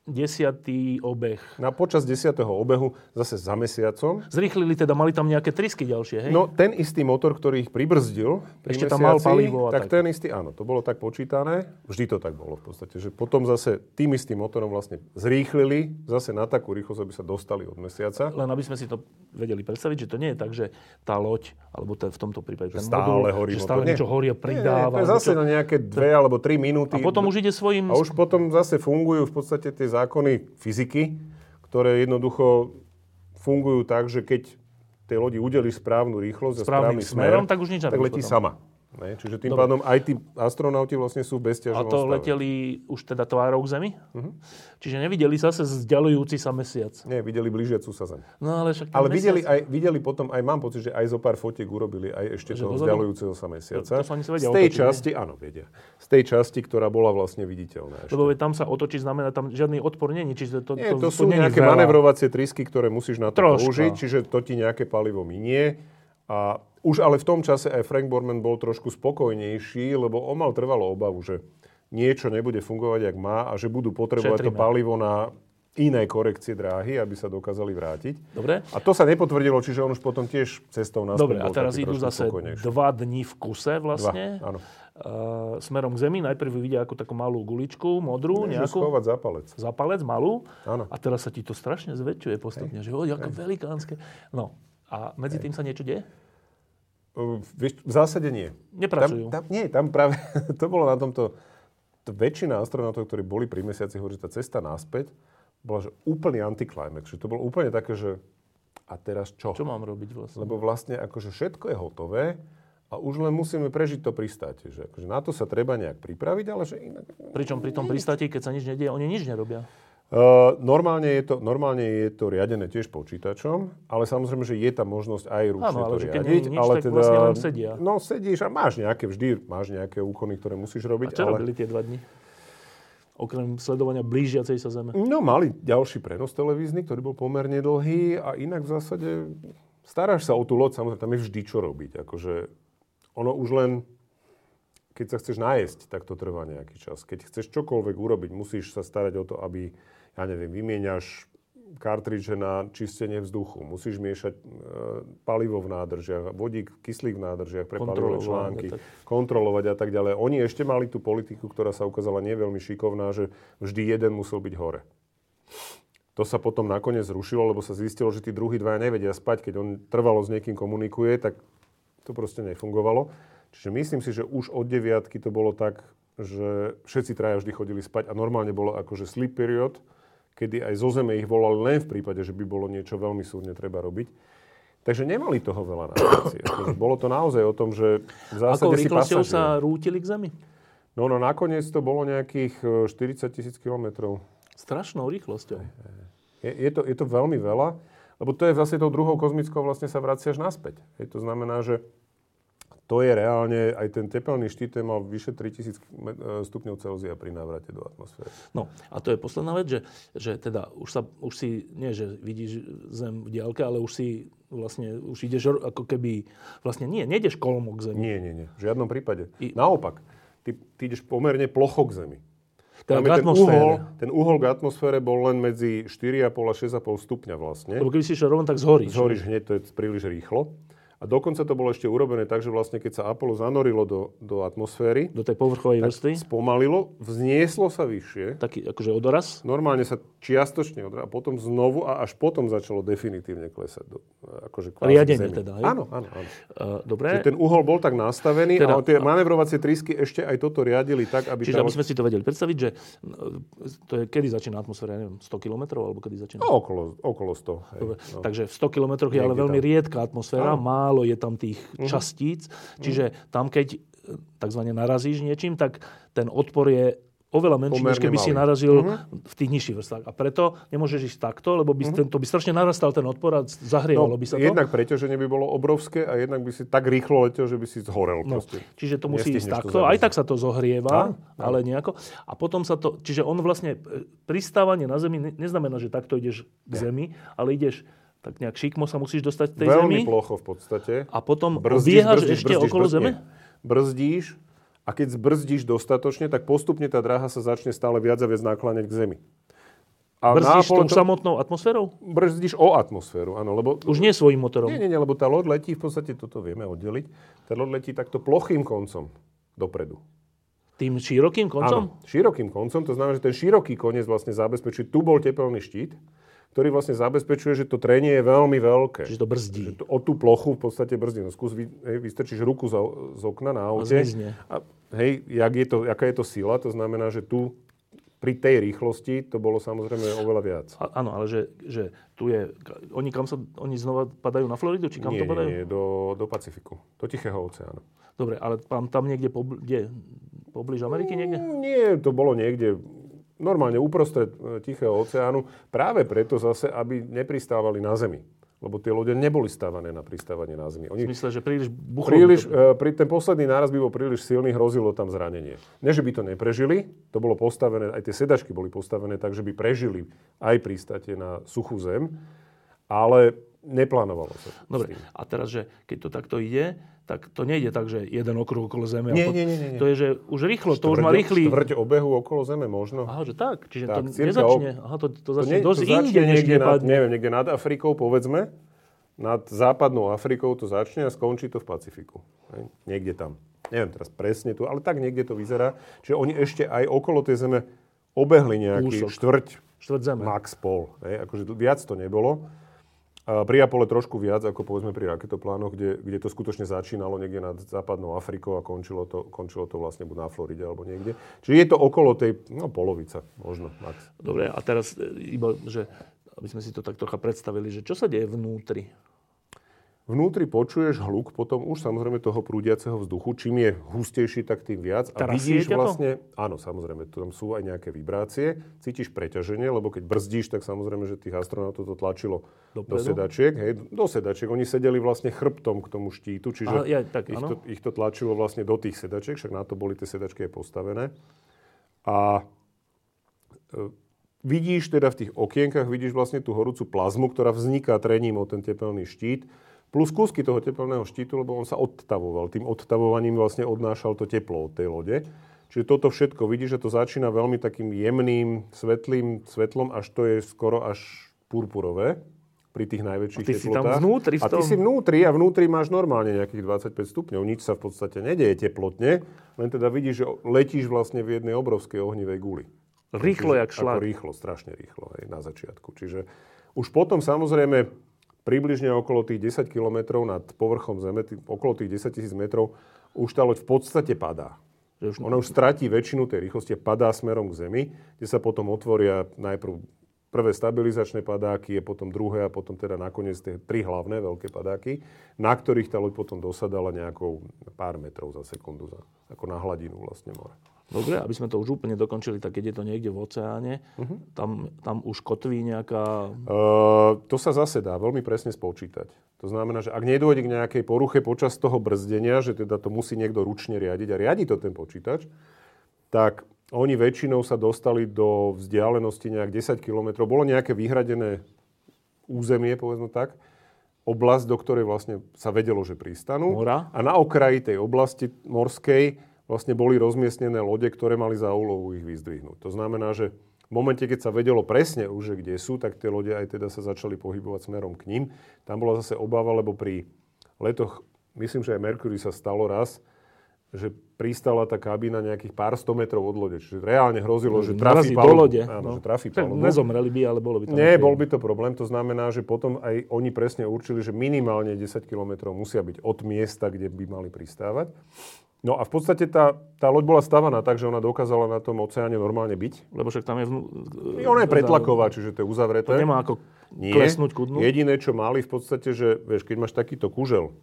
10. obeh. Počas 10. obehu zase za mesiacom. Zrýchlili teda, mali tam nejaké trysky ďalšie, hej? No, ten istý motor, ktorý ich pribrzdil pri ešte mesiaci, tam mal palivo tak. Ten istý, áno, to bolo tak počítané. Vždy to tak bolo v podstate, že potom zase tým istým motorom vlastne zrýchlili zase na takú rýchlosť, aby sa dostali od mesiaca. Len aby sme si to vedeli predstaviť, že to nie je tak, že tá loď, alebo v tomto prípade ten modul, že stále niečo horí a pridáva. Nie, zase na nejaké 2 alebo 3 minúty. A potom už ide svojím... A už potom zase fungujú v podstate tie zákony fyziky, ktoré jednoducho fungujú tak, že keď tej lodi udeli správnu rýchlosť a správny smerom, tak už nič tak letí sama. Ne? Čiže tým pádom aj tí astronauti vlastne sú v bezťažovom stave. A to leteli už teda tvárou k Zemi? Čiže nevideli zase vzdialujúci sa mesiac. Nie, videli blížiacu sa Zem. No, ale videli potom, aj mám pocit, že aj zo pár fotiek urobili aj ešte toho vzdialujúceho sa mesiaca. To sa vedia z tej otočiť, časti, nie? Áno, vedia. Z tej časti, ktorá bola vlastne viditeľná. Ešte. Lebo tam sa otočiť znamená, tam žiadny odpor není. Nie, to sú nejaké manevrovacie trysky, ktoré musíš na to použiť, čiže to ti nejaké palivo minie. A už ale v tom čase aj Frank Borman bol trošku spokojnejší, lebo on mal trvalú obavu, že niečo nebude fungovať, jak má a že budú potrebovať to palivo na iné korekcie dráhy, aby sa dokázali vrátiť. Dobre. A to sa nepotvrdilo, čiže on už potom tiež cestou naspäť. Dobre, a teraz idú zase 2 dni v kuse vlastne. 2, áno. Smerom k Zemi. Najprv vidia ako takú malú guličku, modrú. Môžu nejakú... schovať za palec. Za palec, malú. Áno. A teraz sa ti to strašne zväčšuje postupne, že ako velikánske. No, a medzi tým sa niečo deje? V zásade nie. Nepracujú. Tam práve, to bolo na tomto, väčšina astronautov, ktorí boli pri mesiaci, hovorí, že tá cesta naspäť bola že úplný antiklimax. Že to bolo úplne také, že a teraz čo? Čo mám robiť vlastne? Lebo vlastne akože všetko je hotové a už len musíme prežiť to pristátie. Že akože na to sa treba nejak pripraviť, ale že inak... Pričom pri tom pristátie, keď sa nič nedie, oni nič nerobia. Normálne je to riadené tiež počítačom, ale samozrejme, že je tam možnosť aj ručne to riadiť. Nič, ale tak teda, vlastne len sedia. No sedíš a máš nejaké úkony, ktoré musíš robiť. A čo robili tie 2 dni? Okrem sledovania blížiacej sa Zeme. No mali ďalší prenos televízny, ktorý bol pomerne dlhý a inak v zásade staráš sa o tú loď, samozrejme tam je vždy čo robiť. Akože ono už len... Keď sa chceš nájsť, tak to trvá nejaký čas. Keď chceš čokoľvek urobiť, musíš sa starať o to, aby, ja neviem, vymieňaš kartridže na čistenie vzduchu. Musíš miešať palivo v nádržiach, vodík, kyslík v nádržiach, prepalivové články, kontrolovať a tak ďalej. Oni ešte mali tú politiku, ktorá sa ukázala nie veľmi šikovná, že vždy jeden musel byť hore. To sa potom nakoniec zrušilo, lebo sa zistilo, že tí druhí dvaja nevedia spať. Keď on trvalo s niekým komunikuje, tak to proste nefungovalo. Čiže myslím si, že už od 9 to bolo tak, že všetci traja vždy chodili spať a normálne bolo akože sleep period, kedy aj zo Zeme ich volali len v prípade, že by bolo niečo veľmi súdne treba robiť. Takže nemali toho veľa návací. Bolo to naozaj o tom, že v zásade si pasažier. Ako rýchlosťou sa rútili k Zemi? No nakoniec to bolo nejakých 40 000 kilometrov. Strašnou rýchlosťou. Je to veľmi veľa, lebo to je vlastne tou druhou kozmickou vlastne sa vraciaš naspäť. To znamená, že to je reálne, aj ten tepelný štít mal vyše 3000 stupňov Celzia pri návrate do atmosféry. No a to je posledná vec, že teda už si, nie že vidíš Zem v diaľke, ale už si vlastne, už ideš ako keby, vlastne nie, nejdeš kolmo k Zemi. Nie, v žiadnom prípade. Naopak, ty ideš pomerne plocho k Zemi. Ten uhol k atmosfére bol len medzi 4,5 a 6,5 stupňa vlastne. Lebo keby si išiel rovno, tak zhoríš. Zhoríš hneď, to je príliš rýchlo. A dokonca to bolo ešte urobené tak, že vlastne keď sa Apollo zanorilo do atmosféry, do tej povrchovej vrstvy, spomalilo, vznieslo sa vyššie. Taký akože odoraz? Normálne sa čiastočne odoraz a potom znovu a až potom začalo definitívne klesať. Akože riadenie teda. Áno. Dobre. Čiže ten uhol bol tak nastavený teda, a tie manevrovacie trysky ešte aj toto riadili tak, aby... Čiže aby sme si to vedeli predstaviť, že to je, kedy začína atmosféra, neviem, 100 kilometrov alebo kedy začína? No, okolo 100. Hej, dobre, no. Takže v 100 kilometroch je ale veľmi riedka atmosféra, je tam tých častíc. Čiže tam, keď takzvané narazíš niečím, tak ten odpor je oveľa menší, než keby si narazil v tých nižších vrstvách. A preto nemôžeš ísť takto, lebo to by strašne narastal ten odpor a zahrievalo by sa to. Jednak preťaženie by bolo obrovské a jednak by si tak rýchlo letel, že by si zhorel. Čiže to musí ísť takto. Aj tak sa to zohrieva, ale nejako. A potom sa to... Čiže on vlastne... Pristávanie na Zemi neznamená, že takto ideš k Zemi, ale ideš... tak nejak šikmo sa musíš dostať k tej Zemi. Veľmi plocho v podstate. A potom biehaš ešte okolo Zeme? Brzdíš a keď zbrzdíš dostatočne, tak postupne tá dráha sa začne stále viac a viac nakláňať k Zemi. A brzdíš tou samotnou atmosférou? Brzdíš o atmosféru, áno. Lebo, už nie svojím motorom. Nie, lebo tá loď letí, v podstate toto vieme oddeliť, tá loď letí takto plochým koncom dopredu. Tým širokým koncom? Áno, širokým koncom, to znamená, že ten široký koniec vlastne zabezpečí, tu bol tepelný štít, ktorý vlastne zabezpečuje, že to trenie je veľmi veľké. Čiže to brzdí. Že to, o tú plochu v podstate brzdí. No skús, vystrčíš ruku z okna na aute. A zmizne. Jaká je to sila? To znamená, že tu pri tej rýchlosti to bolo samozrejme oveľa viac. Áno, ale že tu je... Oni znova padajú na Floridu? Či kam to padajú? Nie, do Pacifiku. Do Tichého oceánu. Dobre, ale tam niekde poblíž Ameriky niekde? Nie, to bolo niekde... Normálne uprostred Tichého oceánu, práve preto zase, aby nepristávali na Zemi. Lebo tie lode neboli stávané na pristávanie na Zemi. Oni v zmysle, že príliš buchlo. Ten posledný náraz by bol príliš silný, hrozilo tam zranenie. Nie, že by to neprežili, to bolo postavené, aj tie sedačky boli postavené tak, že by prežili aj pristátie na suchú Zem, ale neplánovalo sa. Dobre, a teraz, že keď to takto ide... tak to nejde tak, že jeden okruh okolo Zeme. Nie. To je, že už rýchlo, to už má rýchly... Štvrť obehu okolo Zeme možno. Aha, že tak. Čiže tak, to nezačne. Aha, to začne dosť inde, než nepadne. Neviem, niekde nad Afrikou, povedzme. Nad západnou Afrikou to začne a skončí to v Pacifiku. Niekde tam. Neviem teraz presne tu, ale tak niekde to vyzerá. Čiže oni ešte aj okolo tej Zeme obehli nejaký štvrť Zeme. Max pol. Akože viac to nebolo. Pri Apollo trošku viac, ako povedzme pri raketoplánoch, kde to skutočne začínalo niekde nad západnou Afrikou a končilo to vlastne buď na Floride alebo niekde. Čiže je to okolo tej polovica možno. Max. Dobre, a teraz iba, že aby sme si to tak trocha predstavili, že čo sa deje vnútri? Vnútri počuješ hluk, potom už samozrejme toho prúdiaceho vzduchu. Čím je hustejší, tak tým viac. A vidíš vlastne... Áno, samozrejme, tam sú aj nejaké vibrácie. Cítiš preťaženie, lebo keď brzdíš, tak samozrejme, že tých astronautov to tlačilo do sedačiek. Hej, do sedačiek. Oni sedeli vlastne chrbtom k tomu štítu, čiže ich to tlačilo vlastne do tých sedačiek. Však na to boli tie sedačky aj postavené. A... vidíš teda v tých okienkach, vidíš vlastne tú horúcu plazmu, ktorá vzniká trením o ten tepelný štít. plus kúsky toho tepelného štítu, lebo on sa odtavoval. Tým odtavovaním vlastne odnášal to teplo od tej lode. Čiže toto všetko vidí, že to začína veľmi takým jemným, svetlým svetlom, až to je skoro až purpurové pri tých najväčších teplotách. A ty si tam vnútri. A ty si vnútri a vnútri máš normálne nejakých 25 stupňov. Nič sa v podstate nedeje teplotne, len teda vidíš, že letíš vlastne v jednej obrovskej ohnivej guli. Rýchlo, jak šlak. Rýchlo, strašne rýchlo aj na začiatku. Čiže už potom samozrejme približne okolo tých 10 km nad povrchom Zeme, okolo tých 10 000 metrov, už tá loď v podstate padá. Ona už stratí väčšinu tej rýchlosti a padá smerom k Zemi, kde sa potom otvoria najprv prvé stabilizačné padáky, potom druhé a potom teda nakoniec tie tri hlavné veľké padáky, na ktorých tá loď potom dosadala nejakou pár metrov za sekundu, ako na hladinu vlastne mora. Dobre, aby sme to už úplne dokončili, tak keď je to niekde v oceáne, tam už kotví nejaká... To sa zase dá veľmi presne spočítať. To znamená, že ak nedôjde k nejakej poruche počas toho brzdenia, že teda to musí niekto ručne riadiť a riadi to ten počítač, tak oni väčšinou sa dostali do vzdialenosti nejak 10 kilometrov. Bolo nejaké vyhradené územie, povedzme tak, oblasť, do ktorej vlastne sa vedelo, že pristanú. Mora. A na okraji tej oblasti morskej vlastne boli rozmiestnené lode, ktoré mali za úlohu ich vyzdvihnúť. To znamená, že v momente, keď sa vedelo presne už, kde sú, tak tie lode aj teda sa začali pohybovať smerom k ním. Tam bola zase obava, lebo pri letoch, myslím, že aj Mercury sa stalo raz, že pristala tá kabína nejakých pár 100 metrov od lode. Čiže reálne hrozilo, že trafí palubu. Áno, že trafí palubu. Nezomreli by, ale bolo by to... Nie, bol by to problém. To znamená, že potom aj oni presne určili, že minimálne 10 kilometrov musia byť od miesta, kde by mali pristávať. No a v podstate tá loď bola stavaná tak, že ona dokázala na tom oceáne normálne byť. Lebo však tam je... Ona je pretlaková, čiže to je uzavreté. To nemá ako klesnúť ku dnu. Jediné, čo mali v podstate, že vieš, keď máš takýto kužel,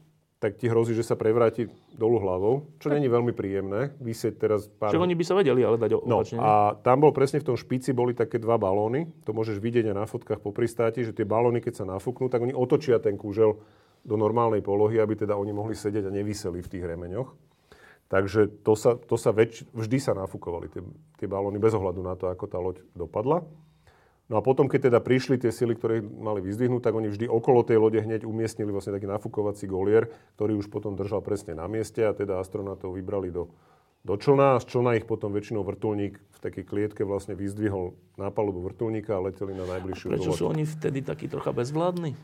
tak ti hrozí, že sa prevráti dolu hlavou, čo není veľmi príjemné. Vysieť teraz pár... Čo oni by sa vedeli, ale dať opačne. No a tam bol presne v tom špici, boli také dva balóny. To môžeš vidieť aj na fotkách po pristáti, že tie balóny, keď sa nafúknú, tak oni otočia ten kužel do normálnej polohy, aby teda oni mohli sedieť a nevyseli v tých remeňoch. Takže vždy sa nafúkovali tie balóny bez ohľadu na to, ako tá loď dopadla. No a potom, keď teda prišli tie sily, ktoré mali vyzdvihnúť, tak oni vždy okolo tej lode hneď umiestnili vlastne taký nafúkovací golier, ktorý už potom držal presne na mieste a teda astronautov vybrali do člna a z člna ich potom väčšinou vrtuľník v takej klietke vlastne vyzdvihol na palubu vrtuľníka a leteli na najbližšiu loď. Prečo sú oni vtedy takí trocha bezvládni?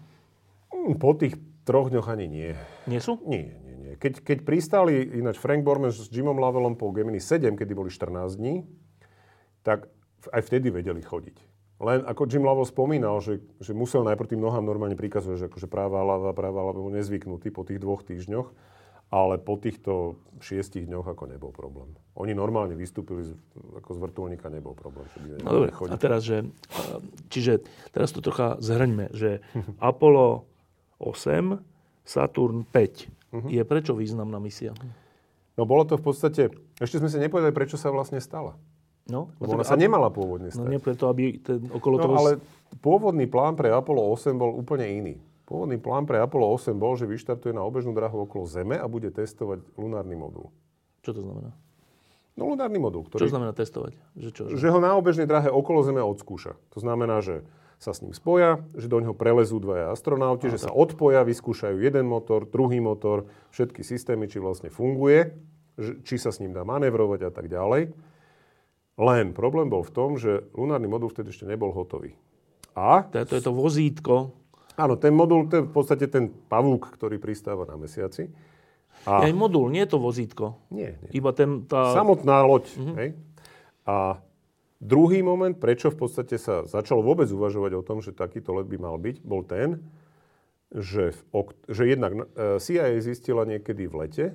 Po tých 3 dňoch ani nie. Nie sú? Nie. Keď pristáli ináč Frank Borman s Jimom Lovellom po Gemini 7, kedy boli 14 dní, tak aj vtedy vedeli chodiť. Len ako Jim Lovell spomínal, že musel najprv tým nohám normálne prikazovať, že akože práva hlava, bol nezvyknutý po tých 2 týždňoch, ale po týchto 6 dňoch ako nebol problém. Oni normálne vystúpili ako z vrtuľníka, nebol problém. No dobre, a teraz, čiže teraz to trocha zhrňme, že Apollo 8, Saturn 5. Je prečo významná misia? No bolo to v podstate... Ešte sme si nepovedali, prečo sa vlastne stala. No, ona sa nemala pôvodne stať. No nie preto, aby okolo toho... No ale pôvodný plán pre Apollo 8 bol úplne iný. Pôvodný plán pre Apollo 8 bol, že vyštartuje na obežnú dráhu okolo Zeme a bude testovať lunárny modul. Čo to znamená? No lunárny modul, ktorý... Čo znamená testovať? Že ho na obežnej dráhe okolo Zeme odskúša. To znamená, že sa s ním spoja, že do neho prelezú dvaja astronauti, že sa odpoja, vyskúšajú jeden motor, druhý motor, všetky systémy, či vlastne funguje, či sa s ním dá manévrovať a tak ďalej. Len problém bol v tom, že lunárny modul vtedy ešte nebol hotový. A? To je to vozítko. Áno, ten modul, to je v podstate ten pavúk, ktorý pristáva na mesiaci. A... Aj modul, nie je to vozítko. Nie. Iba samotná loď. Hej? A... Druhý moment, prečo v podstate sa začalo vôbec uvažovať o tom, že takýto let by mal byť, bol ten, že jednak CIA zistila niekedy v lete,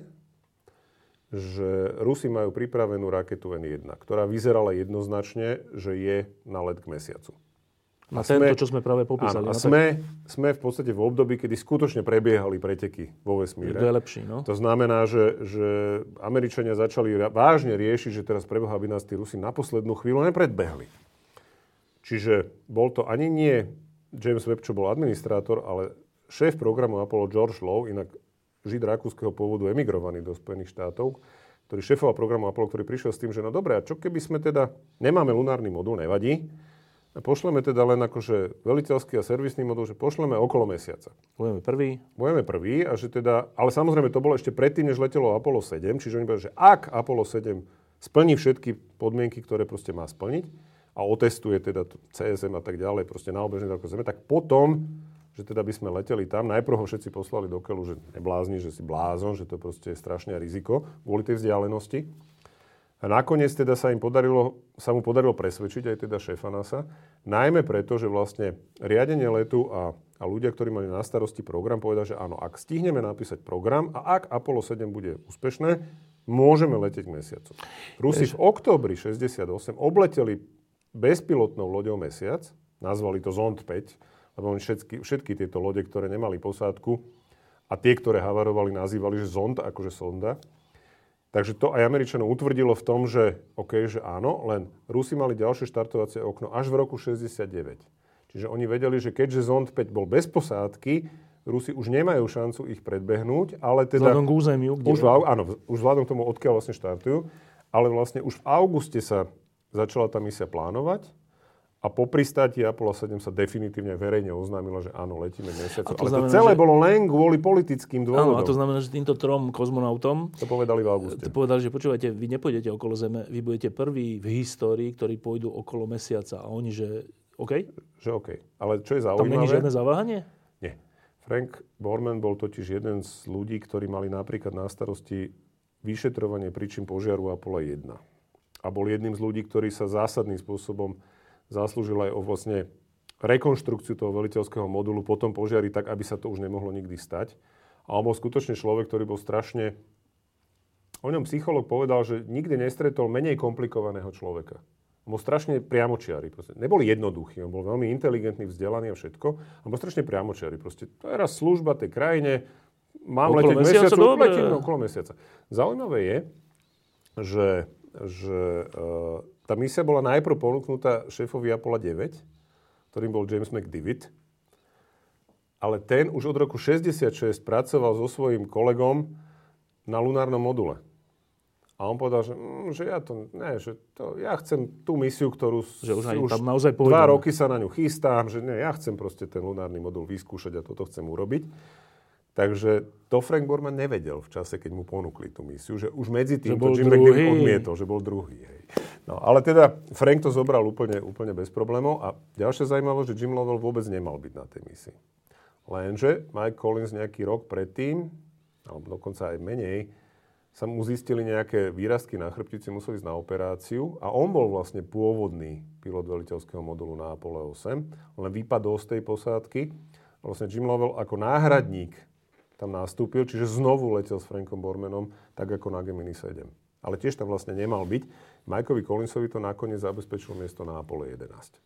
že Rusi majú pripravenú raketu N1, ktorá vyzerala jednoznačne, že je na let k mesiacu. A to, čo sme práve popísali. Áno, sme v podstate v období, kedy skutočne prebiehali preteky vo vesmíre. To je lepší, no. To znamená, že Američania začali vážne riešiť, že teraz preboha by nás tí Rusi na poslednú chvíľu nepredbehli. Čiže bol to ani nie James Webb, čo bol administrátor, ale šéf programu Apollo George Low, inak Žid rakúskeho pôvodu emigrovaný do Spojených štátov, ktorý šéfoval programu Apollo, ktorý prišiel s tým, že no dobré, a čo keby sme teda nemáme lunárny modul, nevadí, Pošleme teda len akože veliteľský a servisný modul, že pošleme okolo mesiaca. Budeme prví a že teda, ale samozrejme to bolo ešte predtým, než letelo Apollo 7, čiže oni povedali, že ak Apollo 7 splní všetky podmienky, ktoré proste má splniť a otestuje teda CSM a tak ďalej, proste na obežnej dálke Zeme, tak potom, že teda by sme leteli tam, najprv ho všetci poslali do keľu, že neblázni, že si blázon, že to proste je strašné riziko kvôli tej vzdialenosti. A nakoniec teda sa mu podarilo presvedčiť aj teda šéfa NASA, najmä preto, že vlastne riadenie letu a ľudia, ktorí mali na starosti program, povedali, že áno, ak stihneme napísať program a ak Apollo 7 bude úspešné, môžeme letieť k mesiacu. Rusi v októbri 1968 obleteli bezpilotnou loďou mesiac, nazvali to Zond 5, lebo oni všetky tieto lode, ktoré nemali posádku a tie, ktoré havarovali, nazývali, že Zond, akože sonda. Takže to aj Američanov utvrdilo v tom, že OK, že áno, len Rusi mali ďalšie štartovacie okno až v roku 69. Čiže oni vedeli, že keďže Zond 5 bol bez posádky, Rusi už nemajú šancu ich predbehnúť, ale teda... Vzhľadom k územiu, kde... Už vzhľadom k tomu, odkiaľ vlastne štartujú, ale vlastne už v auguste sa začala tá misia plánovať a po pristáti Apollo 7 sa definitívne verejne oznámilo, že áno, letíme k mesiacu. Ale to celé bolo len kvôli politickým dôvodom. Áno, a to znamená, že týmto trom kozmonautom... To povedali v auguste. Povedali, že počúvajte, vy nepôjdete okolo Zeme, vy budete prví v histórii, ktorí pôjdu okolo mesiaca. A oni, že OK? Že OK. Ale čo je zaujímavé... Tam není žiadne zaváhanie? Nie. Frank Borman bol totiž jeden z ľudí, ktorí mali napríklad na starosti vyšetrovanie príčin požiaru Apollo 1. A bol jedným z ľudí, ktorý sa zásadným spôsobom zaslúžil aj o vlastne rekonštrukciu toho veliteľského modulu po tom požiari tak, aby sa to už nemohlo nikdy stať. A on bol skutočne človek, ktorý bol strašne... O ňom psychológ povedal, že nikdy nestretol menej komplikovaného človeka. On bol strašne priamočiarý. Nebol jednoduchý, on bol veľmi inteligentný, vzdelaný a všetko. On bol strašne priamočiarý. Proste to je raz služba tej krajine. Mám letieť mesiacu, letím okolo mesiaca. Zaujímavé je, že tá misia bola najprv ponúknutá šéfovi Apollo 9, ktorým bol James McDivitt, ale ten už od roku 1966 pracoval so svojím kolegom na lunárnom module. A on povedal, že ja chcem tú misiu, ktorú už tam naozaj 2 roky sa na ňu chystám, ja chcem proste ten lunárny modul vyskúšať a toto chcem urobiť. Takže to Frank Borman nevedel v čase, keď mu ponúkli tú misiu, že už medzi tým to Jim McDivitt odmietol, že bol druhý. Hej. No, ale teda Frank to zobral úplne bez problémov a ďalšia zaujímavosť, že Jim Lovell vôbec nemal byť na tej misii. Lenže Mike Collins nejaký rok predtým, alebo dokonca aj menej, sa mu zistili nejaké výrazky na chrbtici, museli ísť na operáciu a on bol vlastne pôvodný pilot veliteľského modulu na Apollo 8, len vypadol z tej posádky. Vlastne Jim Lovell ako náhradník tam nastúpil, čiže znovu letel s Frankom Bormanom, tak ako na Gemini 7. Ale tiež tam vlastne nemal byť. Mikeovi Collinsovi to nakoniec zabezpečilo miesto na Apollo 11.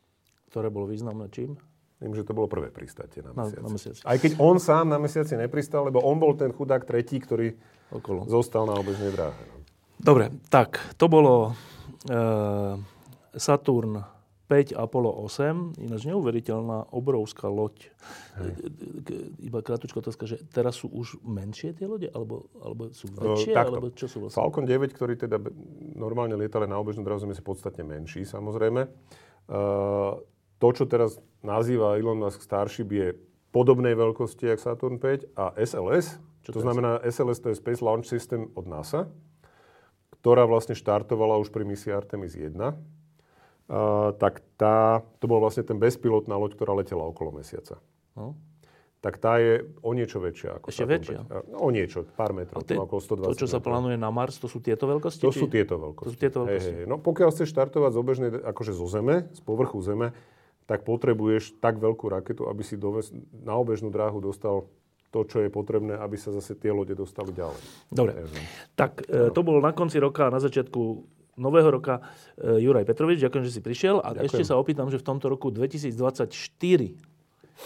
Ktoré bolo významné čím? Viem, že to bolo prvé pristátie na mesiaci. Aj keď on sám na mesiaci nepristal, lebo on bol ten chudák tretí, ktorý zostal na obežnej dráhe. Dobre, tak to bolo Saturn 5 Apollo 8, ináč neuveriteľná obrovská loď. Iba kratučko otázka, že teraz sú už menšie tie lode, alebo sú väčšie, alebo čo sú vlastne? Falcon 9, ktorý teda normálne lietali na obežnú dráhu Zeme, je podstatne menší, samozrejme. To, čo teraz nazýva Elon Musk Starship, je podobnej veľkosti, jak Saturn 5 a SLS. Čo to znamená? SLS to je Space Launch System od NASA, ktorá vlastne štartovala už pri misii Artemis 1. Tak to bol vlastne ten bezpilotná loď, ktorá letela okolo mesiaca. No. Tak tá je o niečo väčšia. Ako ešte väčšia? O niečo, pár metrov, okolo 120 metrov. To, čo sa plánuje na Mars, to sú tieto veľkosti? To sú tieto veľkosti. Hej. No, pokiaľ chceš štartovať z obežnej, akože zo Zeme, z povrchu Zeme, tak potrebuješ tak veľkú raketu, aby si na obežnú dráhu dostal to, čo je potrebné, aby sa zase tie lode dostali ďalej. Dobre. Tak to bolo na konci roka, na začiatku nového roka. Juraj Petrovič, ďakujem, že si prišiel. A ďakujem. Ešte sa opýtam, že v tomto roku 2024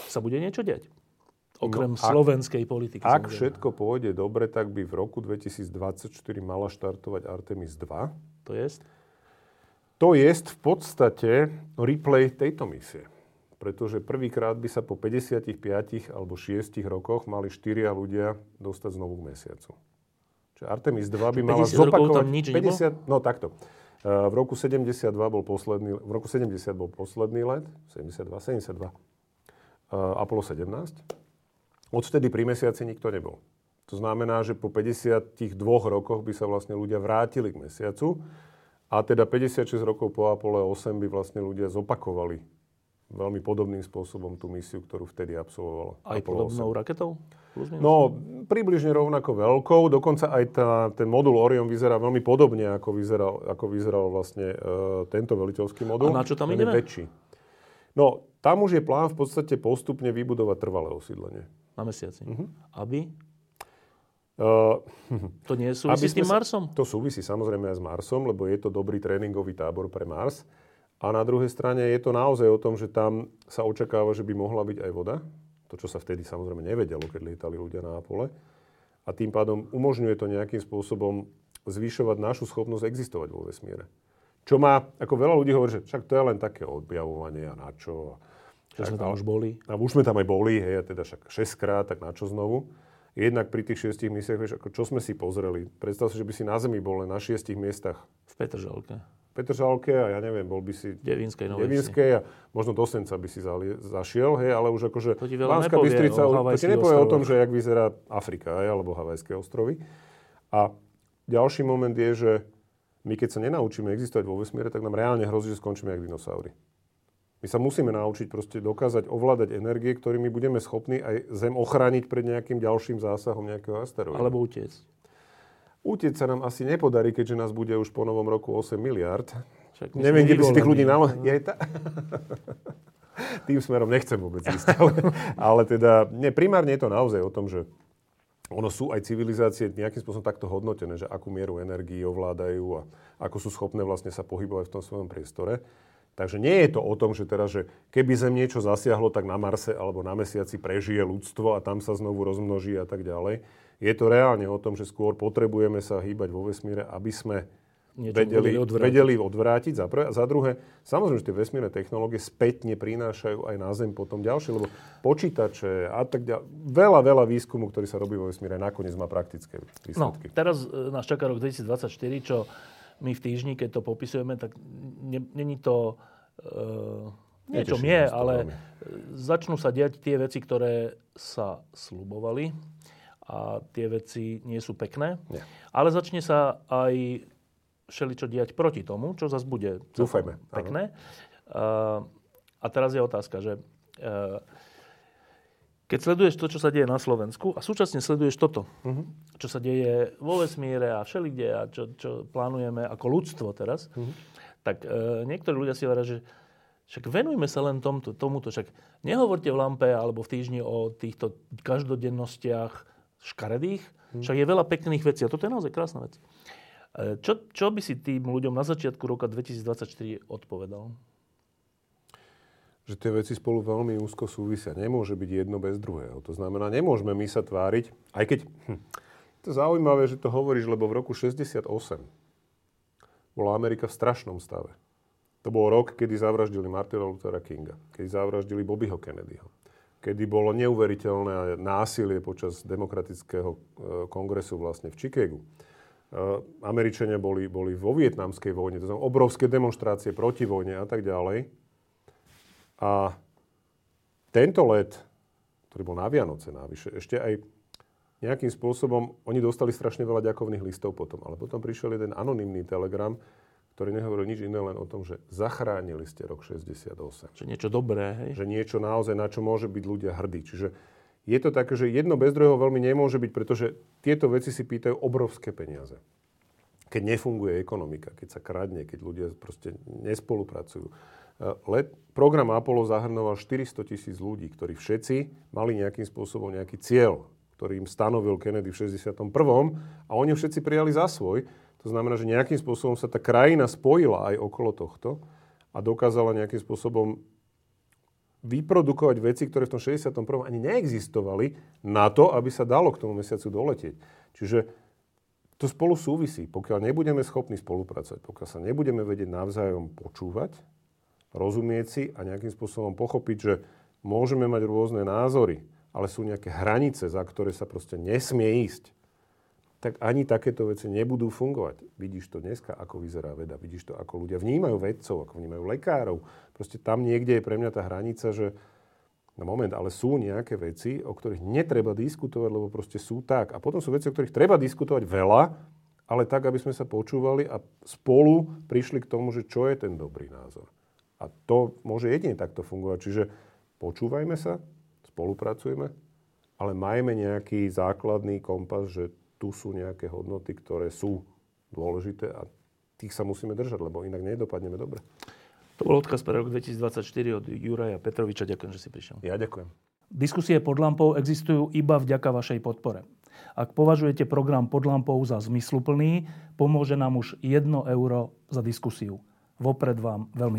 sa bude niečo diať? Okrem slovenskej politiky. Ak samozrejme všetko pôjde dobre, tak by v roku 2024 mala štartovať Artemis 2. To jest? To jest v podstate replay tejto misie. Pretože prvýkrát by sa po 55 alebo 6 rokoch mali 4 ľudia dostať znovu k mesiacu. Artemis 2 by mala zopakovať... 50 rokov tam nič nebolo? No takto. V roku 72 bol posledný, v roku 70 bol posledný let, 72, Apollo 17. Odvtedy pri mesiaci nikto nebol. To znamená, že po 52 rokoch by sa vlastne ľudia vrátili k mesiacu a teda 56 rokov po Apollo 8 by vlastne ľudia zopakovali veľmi podobným spôsobom tú misiu, ktorú vtedy absolvovala. Aj Apollo podobnou 8. raketou? No, približne rovnako veľkou. Dokonca aj ten modul Orion vyzerá veľmi podobne, ako vyzeral vlastne tento veliteľský modul. A na čo tam ideme? No, tam už je plán v podstate postupne vybudovať trvalé osídlenie. Na mesiaci. Uh-huh. Aby? To nie súvisí s tým Marsom? To súvisí samozrejme aj s Marsom, lebo je to dobrý tréningový tábor pre Mars. A na druhej strane je to naozaj o tom, že tam sa očakáva, že by mohla byť aj voda. To, čo sa vtedy samozrejme nevedelo, keď lietali ľudia na Apole. A tým pádom umožňuje to nejakým spôsobom zvyšovať našu schopnosť existovať vo vesmíre. Čo má, ako veľa ľudí hovorí, že však to je len také objavovanie a na čo. Že sme tam už boli. A už sme tam aj boli, hej, a teda však 6-krát, tak na čo znovu. Jednak pri tých 6 miestach, vieš, ako čo sme si pozreli. Predstav si, že by si na Zemi bol len na 6 miestach. V Petržalke. Petržalke a ja neviem, bol by si Devinskej a možno do Senca by si zašiel, hej, ale už akože Banská Bystrica, to ti nepovie o tom, že jak vyzerá Afrika, hej, alebo Havajské ostrovy. A ďalší moment je, že my keď sa nenaučíme existovať vo vesmíre, tak nám reálne hrozí, že skončíme jak dinosaury. My sa musíme naučiť proste dokázať ovládať energie, ktorými budeme schopní aj Zem ochrániť pred nejakým ďalším zásahom nejakého asteroidu. Alebo utiecť. Utiec sa nám asi nepodarí, keďže nás bude už po novom roku 8 miliard. Neviem, kde by si tých ľudí Tým smerom nechcem vôbec ísť. Ale teda, primárne je to naozaj o tom, že ono sú aj civilizácie nejakým spôsobom takto hodnotené, že akú mieru energii ovládajú a ako sú schopné vlastne sa pohybovať v tom svojom priestore. Takže nie je to o tom, že teraz, že keby Zem niečo zasiahlo, tak na Marse alebo na Mesiaci prežije ľudstvo a tam sa znovu rozmnoží a tak ďalej. Je to reálne o tom, že skôr potrebujeme sa hýbať vo vesmíre, aby sme vedeli odvrátiť. Za druhé, samozrejme, že tie vesmírne technológie spätne prinášajú aj na Zem potom ďalšie, lebo počítače a tak ďalej. Veľa výskumu, ktorý sa robí vo vesmíre, nakoniec má praktické výsledky. No, teraz nás čaká rok 2024, čo my v týždni, keď to popisujeme, tak není to niečo mie, ale začnú sa diať tie veci, ktoré sa sľubovali a tie veci nie sú pekné. Nie. Ale začne sa aj všeličo diať proti tomu, čo zase bude pekné. A teraz je otázka, že keď sleduješ to, čo sa deje na Slovensku a súčasne sleduješ toto, čo sa deje vo vesmíre a všelikde a čo plánujeme ako ľudstvo teraz, tak niektorí ľudia si hovoria, že však venujme sa len tomuto. Však nehovorte v lampe alebo v týždni o týchto každodennostiach škaredých. Však je veľa pekných vecí a toto je naozaj krásna vec. Čo by si tým ľuďom na začiatku roka 2024 odpovedal? Že tie veci spolu veľmi úzko súvisia. Nemôže byť jedno bez druhého. To znamená, nemôžeme my sa tváriť, aj keď to je zaujímavé, že to hovoríš, lebo v roku 68 bola Amerika v strašnom stave. To bol rok, kedy zavraždili Martina Luthera Kinga, kedy zavraždili Bobbyho Kennedyho, kedy bolo neuveriteľné násilie počas demokratického kongresu vlastne v Chicagu. Američania boli vo vietnamskej vojne, to znamená obrovské demonštrácie proti vojne a tak ďalej. A tento let, ktorý bol na Vianoce navyše, ešte aj nejakým spôsobom, oni dostali strašne veľa ďakovných listov potom. Ale potom prišiel jeden anonymný telegram, ktorý nehovoril nič iné, len o tom, že zachránili ste rok 68. Že niečo dobré, hej? Že niečo naozaj, na čo môže byť ľudia hrdí. Čiže je to také, že jedno bez druhého veľmi nemôže byť, pretože tieto veci si pýtajú obrovské peniaze. Keď nefunguje ekonomika, keď sa kradne, keď ľudia proste nespolupracujú. Program Apollo zahrnoval 400,000 ľudí, ktorí všetci mali nejakým spôsobom nejaký cieľ, ktorý im stanovil Kennedy v 61. a oni všetci prijali za svoj. To znamená, že nejakým spôsobom sa tá krajina spojila aj okolo tohto a dokázala nejakým spôsobom vyprodukovať veci, ktoré v tom 61. ani neexistovali na to, aby sa dalo k tomu mesiacu doletieť. Čiže to spolu súvisí. Pokiaľ nebudeme schopní spolupracovať, pokiaľ sa nebudeme vedieť navzájom počúvať, rozumieť si a nejakým spôsobom pochopiť, že môžeme mať rôzne názory, ale sú nejaké hranice, za ktoré sa proste nesmie ísť. tak ani takéto veci nebudú fungovať. Vidíš to dneska, ako vyzerá veda, vidíš to, ako ľudia vnímajú vedcov, ako vnímajú lekárov. Proste tam niekde je pre mňa tá hranica, že na moment, ale sú nejaké veci, o ktorých netreba diskutovať, lebo proste sú tak. A potom sú veci, o ktorých treba diskutovať veľa, ale tak, aby sme sa počúvali a spolu prišli k tomu, že čo je ten dobrý názor. A to môže jedine takto fungovať. Čiže počúvajme sa, spolupracujme, ale majme nejaký základný kompas, že tu sú nejaké hodnoty, ktoré sú dôležité a tých sa musíme držať, lebo inak nedopadneme dobre. To bol odkaz pre rok 2024 od Juraja Petroviča. Ďakujem, že si prišiel. Ja ďakujem. Diskusie pod lampou existujú iba vďaka vašej podpore. Ak považujete program pod lampou za zmysluplný, pomôže nám už 1 euro za diskusiu. Vopred vám veľmi